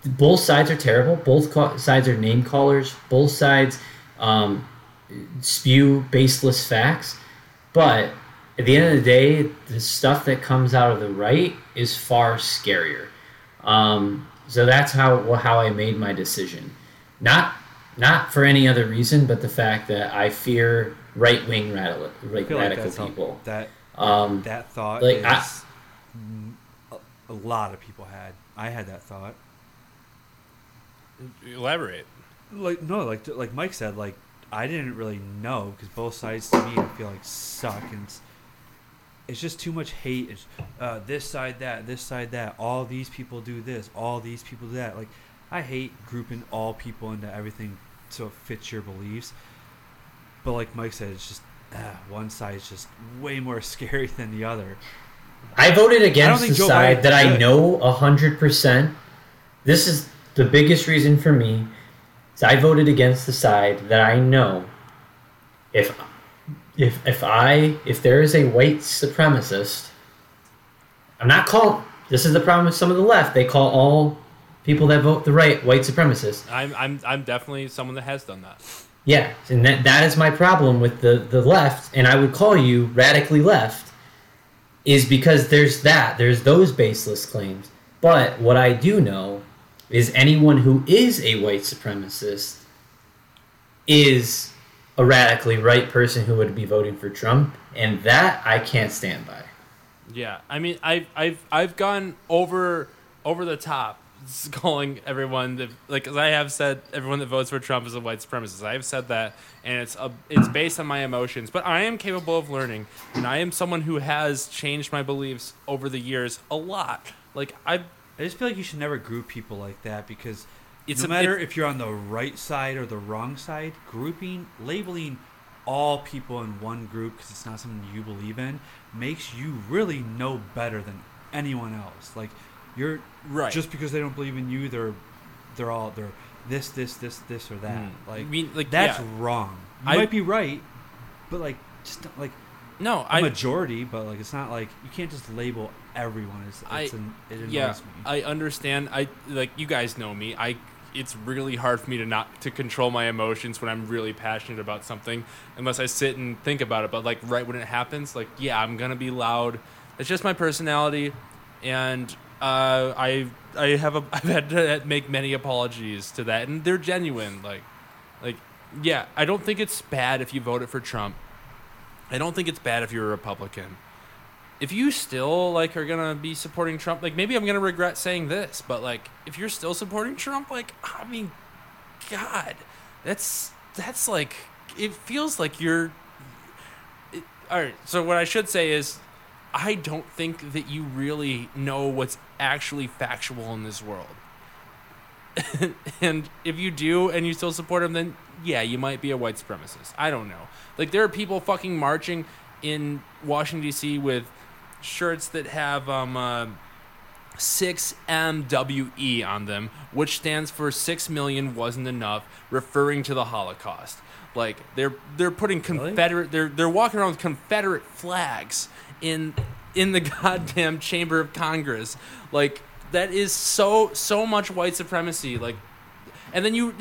Both sides are terrible. Both sides are name callers. Both sides spew baseless facts. But at the end of the day, the stuff that comes out of the right is far scarier. So that's how I made my decision. Not for any other reason, but the fact that I fear right-wing radical people. That thought like, is a lot of people had. I had that thought. Elaborate. Like Mike said, like I didn't really know because both sides to me I feel like suck, and it's just too much hate. It's, this side that, all these people do this, all these people do that, like. I hate grouping all people into everything so it fits your beliefs. But like Mike said, it's just one side is just way more scary than the other. I voted against the side that I know 100%. This is the biggest reason for me. Is I voted against the side that I know if there is a white supremacist, I'm not calling. This is the problem with some of the left. They call all people that vote the right white supremacists. I'm definitely someone that has done that. Yeah, and that is my problem with the left, and I would call you radically left, is because there's those baseless claims. But what I do know is anyone who is a white supremacist is a radically right person who would be voting for Trump, and that I can't stand by. Yeah, I mean I've gone over the top. Calling everyone that, like, as I have said, everyone that votes for Trump is a white supremacist. I have said that, and it's based on my emotions. But I am capable of learning, and I am someone who has changed my beliefs over the years a lot. Like I just feel like you should never group people like that because it's no matter if you're on the right side or the wrong side, grouping, labeling all people in one group because it's not something you believe in makes you really no better than anyone else. Like. You're right. Just because they don't believe in you, they're this or that. Like, I mean, like that's wrong. You might be right, but like just don't, like no a majority, but like it's not like you can't just label everyone. It annoys me. I understand. I like you guys know me. It's really hard for me to control my emotions when I'm really passionate about something, unless I sit and think about it. But like right when it happens, like I'm gonna be loud. It's just my personality, and. I've had to make many apologies to that, and they're genuine. I don't think it's bad if you voted for Trump. I don't think it's bad if you're a Republican. If you still like are gonna be supporting Trump, like maybe I'm gonna regret saying this, but like if you're still supporting Trump, like I mean, God, that's like it feels like you're. All right, so what I should say is. I don't think that you really know what's actually factual in this world. And if you do and you still support him, then, yeah, you might be a white supremacist. I don't know. Like, there are people fucking marching in Washington, D.C. with shirts that have 6MWE on them, which stands for 6 million wasn't enough, referring to the Holocaust. Like, they're putting Confederate... Really? They're walking around with Confederate flags... in the goddamn Chamber of Congress. Like that is so much white supremacy. Like, and then you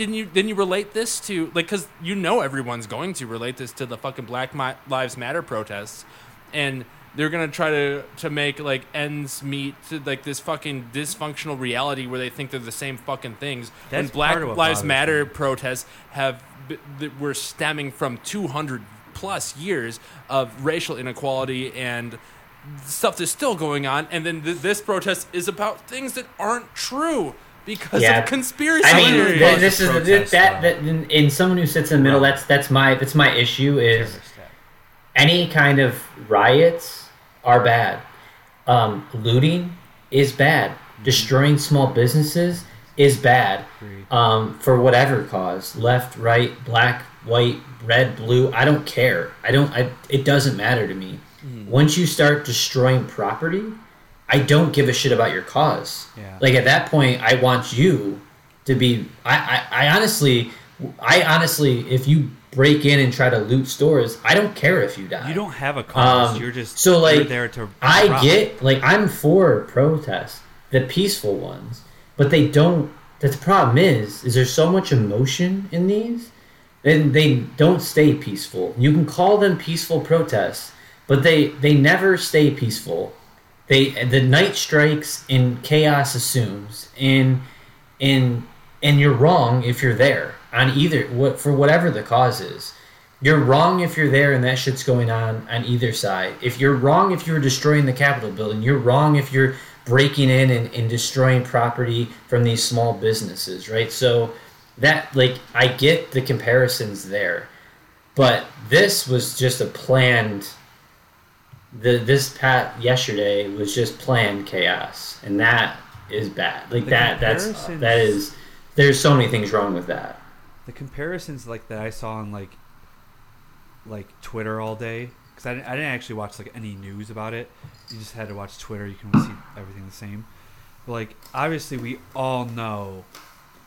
relate this to like because you know everyone's going to relate this to the fucking Black Lives Matter protests, and they're gonna try to make like ends meet to like this fucking dysfunctional reality where they think they're the same fucking things. That's and Black Lives Matter protests were stemming from 200 plus years of racial inequality and stuff that's still going on, and then this protest is about things that aren't true. because of conspiracy. I mean, in someone who sits in the middle, that's my issue is any kind of riots are bad. Looting is bad. Destroying small businesses is bad. For whatever cause, left, right, black, white, red, blue, I don't care. It doesn't matter to me. Once you start destroying property, I don't give a shit about your cause. Yeah. Like at that point, I want you to be. I honestly, if you break in and try to loot stores, I don't care if you die. You don't have a cause. You're just so like you're there to. I'm for protests, the peaceful ones, but they don't. That's the problem is there's so much emotion in these, and they don't stay peaceful. You can call them peaceful protests, but they never stay peaceful. The night strikes and chaos assumes, and you're wrong if you're there on for whatever the cause is. You're wrong if you're there and that shit's going on either side. If you're wrong if you're destroying the Capitol building, you're wrong if you're breaking in and destroying property from these small businesses, right? So that I get the comparisons there, but this was just a planned. Yesterday was just planned chaos, and that is bad. Like there's so many things wrong with that. The comparisons that I saw on like Twitter all day, because I didn't actually watch any news about it. You just had to watch Twitter. You can see everything the same. But, obviously, we all know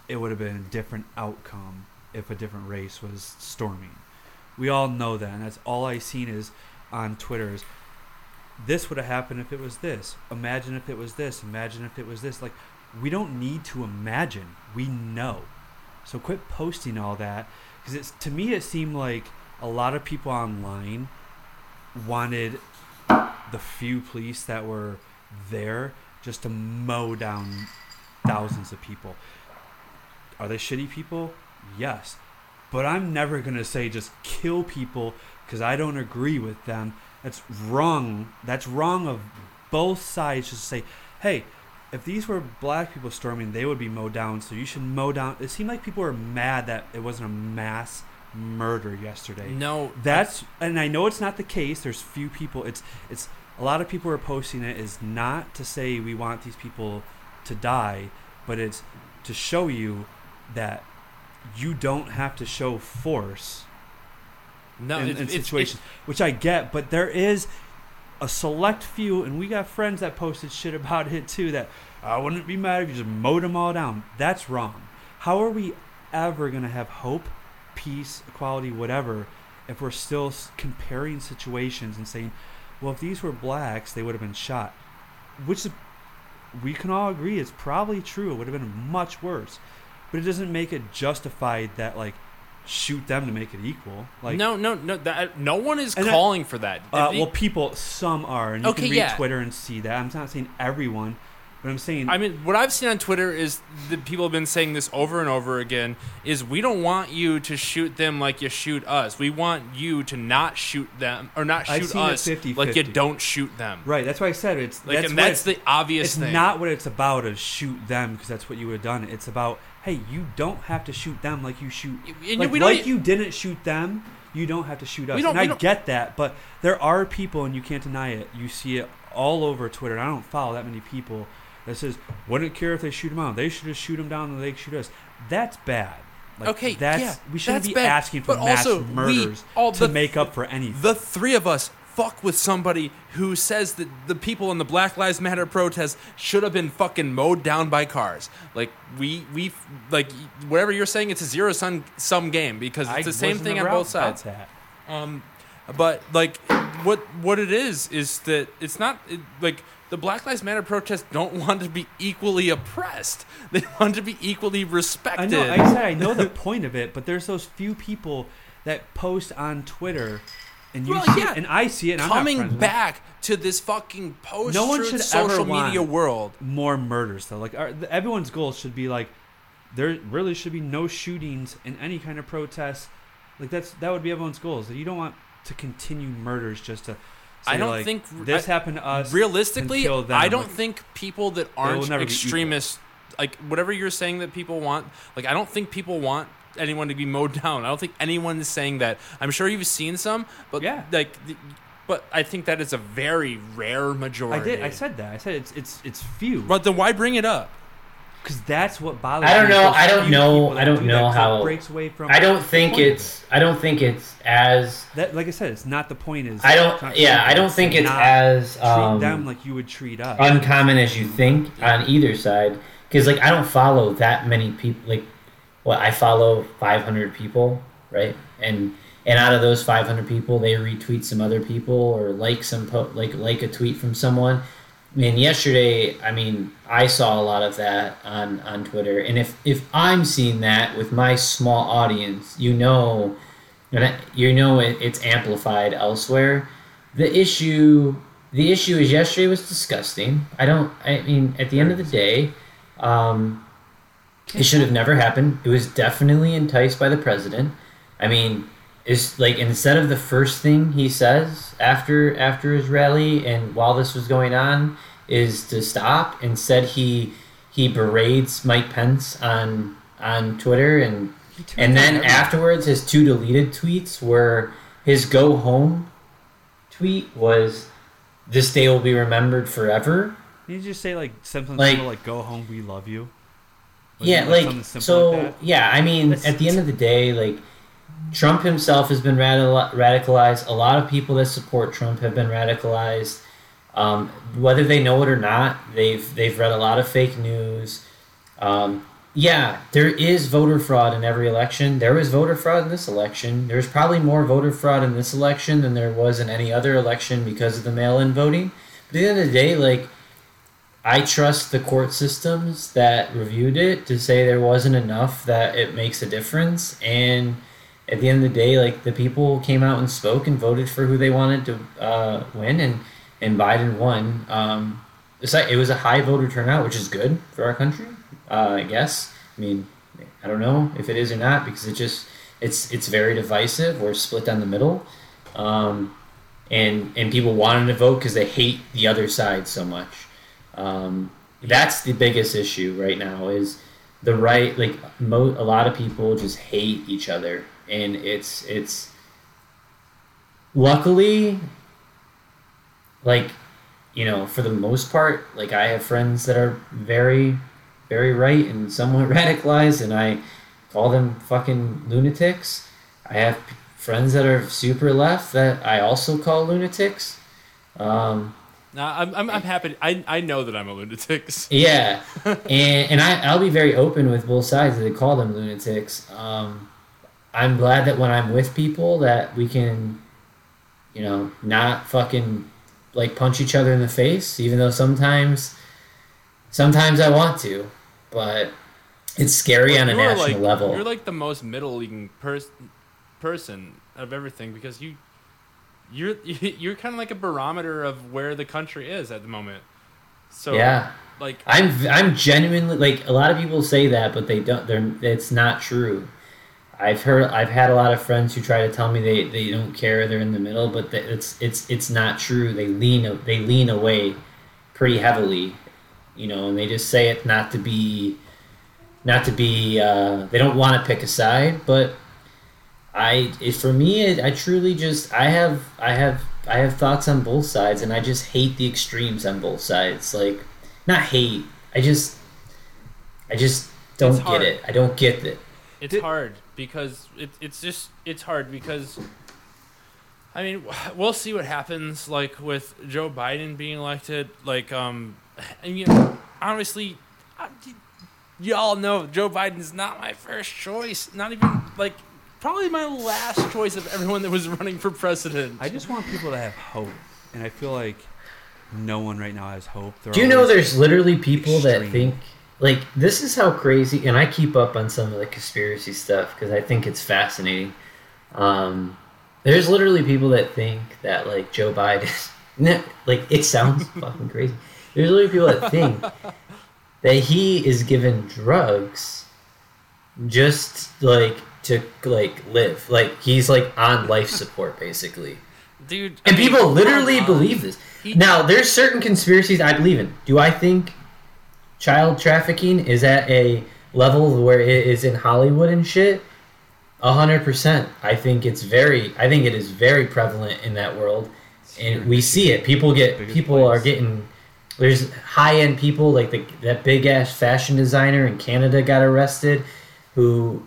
it would have been a different outcome if a different race was storming. We all know that, and that's all I seen is on Twitter's. This would have happened if it was this. Imagine if it was this. Imagine if it was this. We don't need to imagine. We know. So quit posting all that. Because to me, it seemed like a lot of people online wanted the few police that were there just to mow down thousands of people. Are they shitty people? Yes. But I'm never going to say just kill people because I don't agree with them. That's wrong. That's wrong of both sides. Just say, hey, if these were black people storming, they would be mowed down, so you should mow down. It seemed like people were mad that it wasn't a mass murder yesterday. No. And I know it's not the case. There's few people. It's a lot of people are posting it is not to say we want these people to die, but it's to show you that you don't have to show force. No, in situations, which I get, but there is a select few, and we got friends that posted shit about it too. That I wouldn't be mad if you just mowed them all down. That's wrong. How are we ever gonna have hope, peace, equality, whatever, if we're still comparing situations and saying, well, if these were blacks, they would have been shot, which is, we can all agree it's probably true. It would have been much worse, but it doesn't make it justified that shoot them to make it equal. No. No one is calling for that. People, some are. And you can read Twitter and see that. I'm not saying everyone, but I'm saying... I mean, what I've seen on Twitter is that people have been saying this over and over again, is we don't want you to shoot them like you shoot us. We want you to not shoot them, or not shoot us 50, like 50. You don't shoot them. Right, that's why I said it's... That's the obvious thing. It's not what it's about to shoot them, because that's what you would have done. It's about... Hey, you don't have to shoot them like you shoot. You didn't shoot them, you don't have to shoot us. And I get that, but there are people, and you can't deny it. You see it all over Twitter, and I don't follow that many people, that says, wouldn't care if they shoot them out. They should just shoot them down and they shoot us. That's bad. We shouldn't be asking for mass murders to make up for anything. The three of us fuck with somebody who says that the people in the Black Lives Matter protest should have been fucking mowed down by cars. Whatever you're saying, it's a zero-sum game because it's the same thing on both sides. What it is that it's not the Black Lives Matter protests don't want to be equally oppressed. They want to be equally respected. I know the point of it, but there's those few people that post on Twitter. And and I see it. And coming I'm not back to this fucking post-truth no one should social ever media want world. More murders, though. Everyone's goal should be there really should be no shootings in any kind of protest. That would be everyone's goals. You don't want to continue murders just to. Say, I don't think this happened to us. Realistically, I don't think people that aren't extremists like whatever you're saying that people want, like I don't think people want anyone to be mowed down. I don't think anyone is saying that. I'm sure you've seen some, but yeah, like, but I think that is a very rare majority. I said it's few. But then why bring it up? Because that's what bothers me. I don't know how. Breaks away from. I don't think it's as. That, like I said, it's not the point. Is I don't. Yeah, I don't think it's as treat them like you would treat us. Uncommon as you think on either side, because like I don't follow that many people. Like, well, I follow 500 people, right? And out of those 500 people, they retweet some other people or like some like a tweet from someone. And yesterday, I mean, I saw a lot of that on Twitter. And if I'm seeing that with my small audience, it's amplified elsewhere. The issue is yesterday was disgusting. I mean, at the end of the day, it should have never happened. It was definitely enticed by the president. I mean, it's like instead of the first thing he says after his rally and while this was going on is to stop. Instead, he berates Mike Pence on Twitter and then afterwards his two deleted tweets were his go home tweet was this day will be remembered forever. Did you just say like something like go home we love you? I mean at the end of the day like. Trump himself has been radicalized. A lot of people that support Trump have been radicalized. Whether they know it or not, they've read a lot of fake news. There is voter fraud in every election. There was voter fraud in this election. There's probably more voter fraud in this election than there was in any other election because of the mail-in voting. But at the end of the day, like, I trust the court systems that reviewed it to say there wasn't enough that it makes a difference. And at the end of the day, like the people came out and spoke and voted for who they wanted to win, and Biden won. It was a high voter turnout, which is good for our country, I guess. I mean, I don't know if it is or not because it's very divisive. We're split down the middle, and people wanted to vote because they hate the other side so much. That's the biggest issue right now is the right. Like a lot of people just hate each other. And it's luckily, like, you know, for the most part, like I have friends that are very, very right and somewhat radicalized and I call them fucking lunatics. I have friends that are super left that I also call lunatics. I'm happy. I know that I'm a lunatic. Yeah. and I'll be very open with both sides that I call them lunatics. I'm glad that when I'm with people that we can, you know, not fucking like punch each other in the face, even though sometimes I want to, but it's scary on a national level. You're like the most middle-leaguing person of everything because you're kind of like a barometer of where the country is at the moment. So yeah. Like I'm genuinely like a lot of people say that, but they don't. It's not true. I've had a lot of friends who try to tell me they don't care, they're in the middle, but it's not true. They lean away pretty heavily, you know, and they just say it not to be. They don't want to pick a side, but I truly just I have thoughts on both sides, and I just hate the extremes on both sides. Like not hate, I just don't get it. I don't get it. It's hard because it's hard because I mean we'll see what happens like with Joe Biden being elected like and you know, honestly y'all know Joe Biden's not my first choice, not even like probably my last choice of everyone that was running for president. I just want people to have hope, and I feel like no one right now has hope. Do you know there's literally people that think like, this is how crazy, and I keep up on some of the conspiracy stuff because I think it's fascinating. There's literally people that think that, like, Joe Biden, like, it sounds fucking crazy. There's literally people that think that he is given drugs just, like, to, like, live. Like, he's, like, on life support, basically. Dude. And people literally believe this. Now, there's certain conspiracies I believe in. Do I think child trafficking is at a level where it is in Hollywood and shit, 100%. I think it is very prevalent in that world, and we see it. There's high-end people, like that big-ass fashion designer in Canada got arrested, who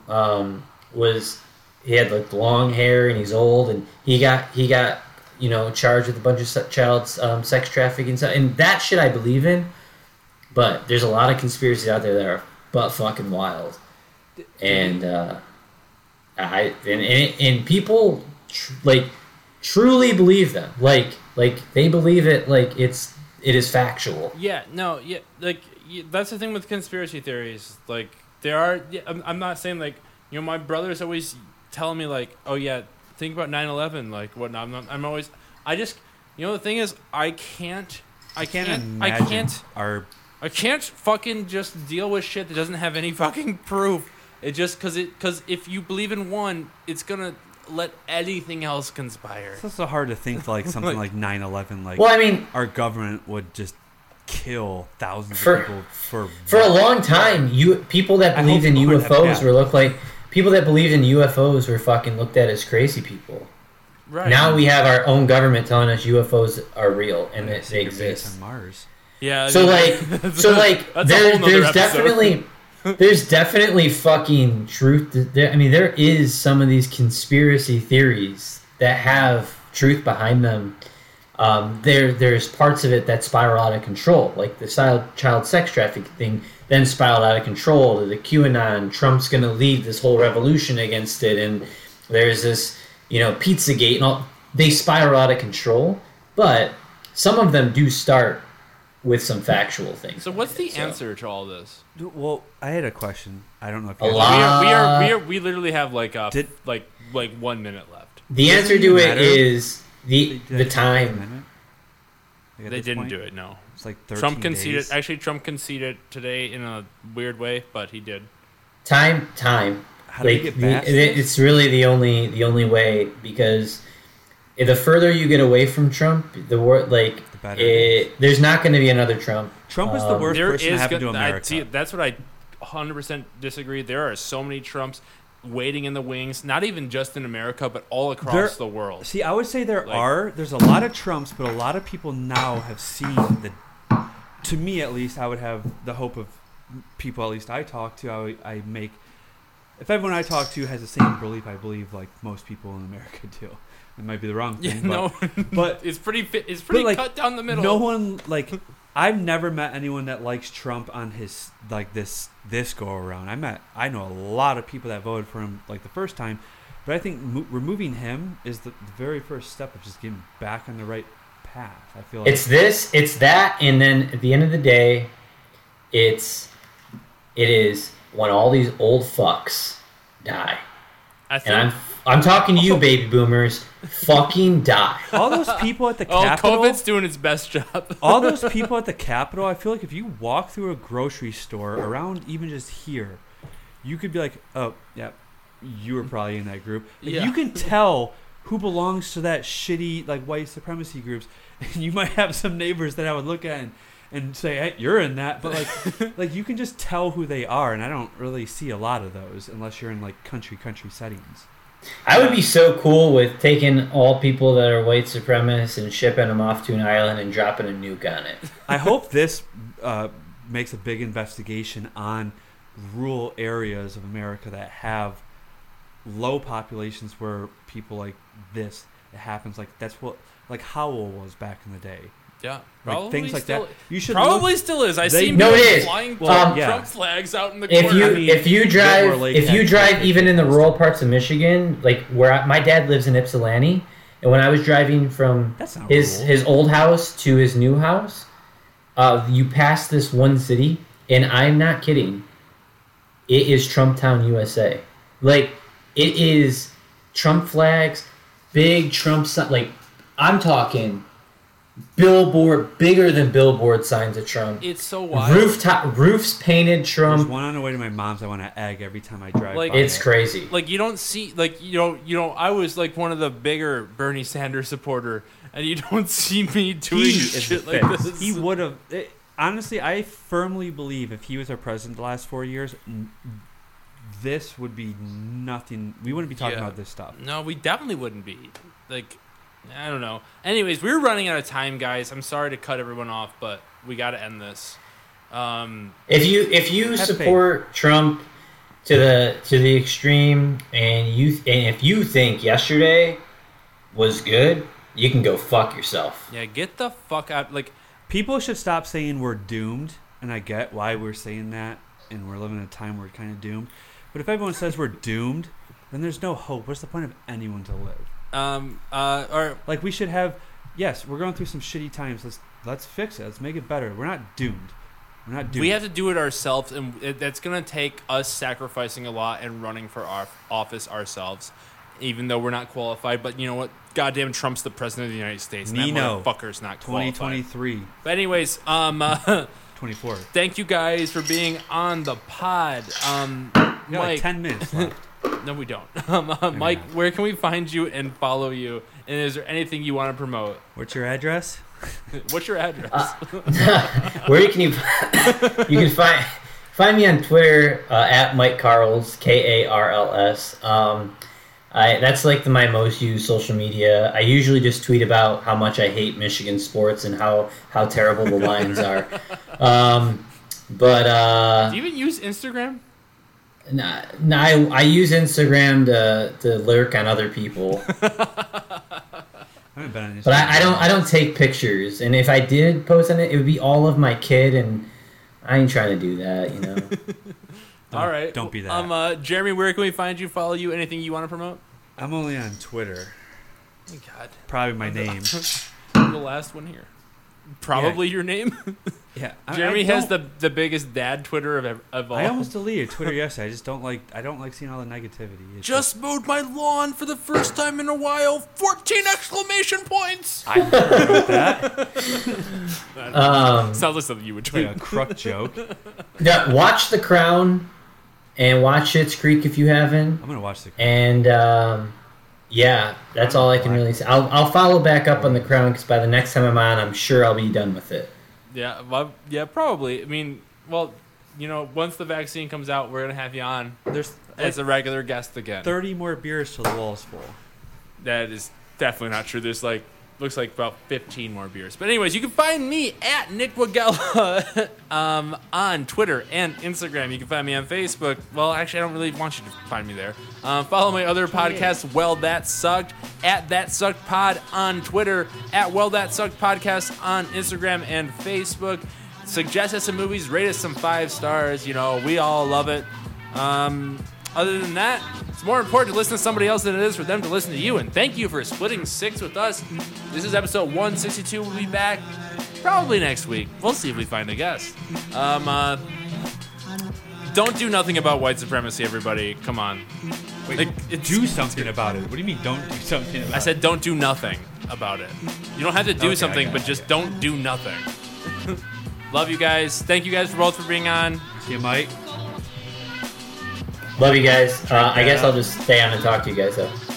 he had like long hair and he's old, and he got charged with a bunch of child sex trafficking stuff, and that shit I believe in, but there's a lot of conspiracies out there that are butt fucking wild, and people truly believe them, like they believe it, like it is factual. That's the thing with conspiracy theories, like there are. I'm not saying my brother's always telling me think about 9/11, like whatnot. The thing is, I can't fucking just deal with shit that doesn't have any fucking proof. It just because if you believe in one, it's gonna let anything else conspire. It's also hard to think like something like 9/11. Our government would just kill thousands of people for a long time. People that believed in UFOs were looked like. People that believed in UFOs were fucking looked at as crazy people. Right. Now we have our own government telling us UFOs are real and that they exist. On Mars. Yeah. There's definitely fucking truth. There is some of these conspiracy theories that have truth behind them. There's parts of it that spiral out of control, like the child sex trafficking thing. Then spiraled out of control to the QAnon. Trump's going to lead this whole revolution against it, and there's this, Pizzagate, and all. They spiral out of control, but some of them do start with some factual things. So, what's the answer to all this? Well, I had a question. I don't know if you we literally have like 1 minute left. The answer to it is the time. They didn't do it. No. It's like 13 Trump conceded. Days. Actually, Trump conceded today in a weird way, but he did. Time. How do you get back? It's really the only way, because the further you get away from Trump, the better it is. There's not going to be another Trump. Trump is the worst person to America. That's what I 100% disagree. There are so many Trumps waiting in the wings, not even just in America, but all across the world. See, I would say there's a lot of Trumps, but a lot of people now have seen to me at least, I would have the hope of people at least I talk to, if everyone I talk to has the same belief, I believe like most people in America do. It might be the wrong thing, but it's pretty cut down the middle. No one I've never met anyone that likes Trump on his this go around. I know a lot of people that voted for him the first time, but I think removing him is the very first step of just getting back on the right path. I feel like it's that, and then at the end of the day, it is when all these old fucks die. I'm talking to you, baby boomers. Fucking die. All those people at the Capitol. Oh, COVID's doing its best job. All those people at the Capitol, I feel like if you walk through a grocery store around even just here, you could be like, oh, yeah, you were probably in that group. You can tell who belongs to that shitty white supremacy groups. And you might have some neighbors that I would look at and say, hey, you're in that. But you can just tell who they are. And I don't really see a lot of those unless you're in country settings. I would be so cool with taking all people that are white supremacists and shipping them off to an island and dropping a nuke on it. I hope this makes a big investigation on rural areas of America that have low populations where people like this, it happens. That's what Howell was back in the day. Yeah, probably things still, that. You should probably still is. I see people flying Trump flags out in the corner. If you drive even in the rural parts of Michigan, where my dad lives in Ypsilanti, and when I was driving from his old house to his new house, you pass this one city, and I'm not kidding. It is Trump Town, USA. It is Trump flags, big Trump sign. I'm talking. Billboard bigger than billboard signs of Trump. It's so wild. Roofs painted Trump. There's one on the way to my mom's. I want to egg every time I drive. It's crazy. You don't see I was one of the bigger Bernie Sanders supporter, and you don't see me doing shit like this. He would have. honestly, I firmly believe if he was our president the last 4 years, this would be nothing. We wouldn't be talking about this stuff. No, we definitely wouldn't be. Like, I don't know. Anyways, we're running out of time, guys. I'm sorry to cut everyone off, but we got to end this. If you support Trump to the extreme, and if you think yesterday was good, you can go fuck yourself. Yeah, get the fuck out. Like, people should stop saying we're doomed, and I get why we're saying that, and we're living in a time where we're kind of doomed. But if everyone says we're doomed, then there's no hope. What's the point of anyone to live? Or like, we should have. Yes, we're going through some shitty times. Let's fix it. Let's make it better. We're not doomed. We have to do it ourselves, and that's going to take us sacrificing a lot and running for our office ourselves, even though we're not qualified. But you know what? Goddamn, Trump's the president of the United States, and that motherfucker's not qualified. 2023. But anyways, 24. Thank you guys for being on the pod. We got Mike, like 10 minutes left. No, we don't. Mike, where can we find you and follow you? And is there anything you want to promote? What's your address? What's your address? Where can you find me on Twitter at Mike Carls, K-A-R-L-S. That's like my most used social media. I usually just tweet about how much I hate Michigan sports and how terrible the Lions are. Do you even use Instagram? No, I use Instagram to lurk on other people. But I don't take pictures, and if I did post on it, it would be all of my kid, and I ain't trying to do that, you know. All right, don't be that. Jeremy, where can we find you? Follow you? Anything you want to promote? I'm only on Twitter. Oh, God, probably my name. I'm the last one here. Probably your name. Yeah, Jeremy has the biggest dad Twitter of all. I almost deleted Twitter yesterday. I just don't like seeing all the negativity. It's just mowed my lawn for the first time in a while. 14 exclamation points! I heard about that. Sounds like something you would tweet. A crook joke. Yeah, watch The Crown and watch Schitt's Creek if you haven't. I'm gonna watch The Crown. And that's all I can really say. I'll follow back up on The Crown because by the next time I'm on, I'm sure I'll be done with it. Yeah, well, yeah, probably. I mean, well, you know, once the vaccine comes out, we're going to have you on as a regular guest again. 30 more beers till the wall's full. That is definitely not true. There's looks like about 15 more beers. But anyways, you can find me at Nick Wagella on Twitter and Instagram. You can find me on Facebook. Well, actually, I don't really want you to find me there. Follow my other podcast, Well That Sucked, at That Sucked Pod on Twitter, at Well That Sucked Podcast on Instagram and Facebook. Suggest us some movies, rate us some 5 stars. You know, we all love it. Other than that, it's more important to listen to somebody else than it is for them to listen to you. And thank you for splitting 6 with us. This is episode 162. We'll be back probably next week. We'll see if we find a guest. Don't do nothing about white supremacy, everybody. Come on. Wait, do something about it. What do you mean don't do something about it? I said don't do nothing about it. You don't have to do something, but just don't do nothing. Love you guys. Thank you guys for being on. See you, Mike. Love you guys. I guess I'll just stay on and talk to you guys, though.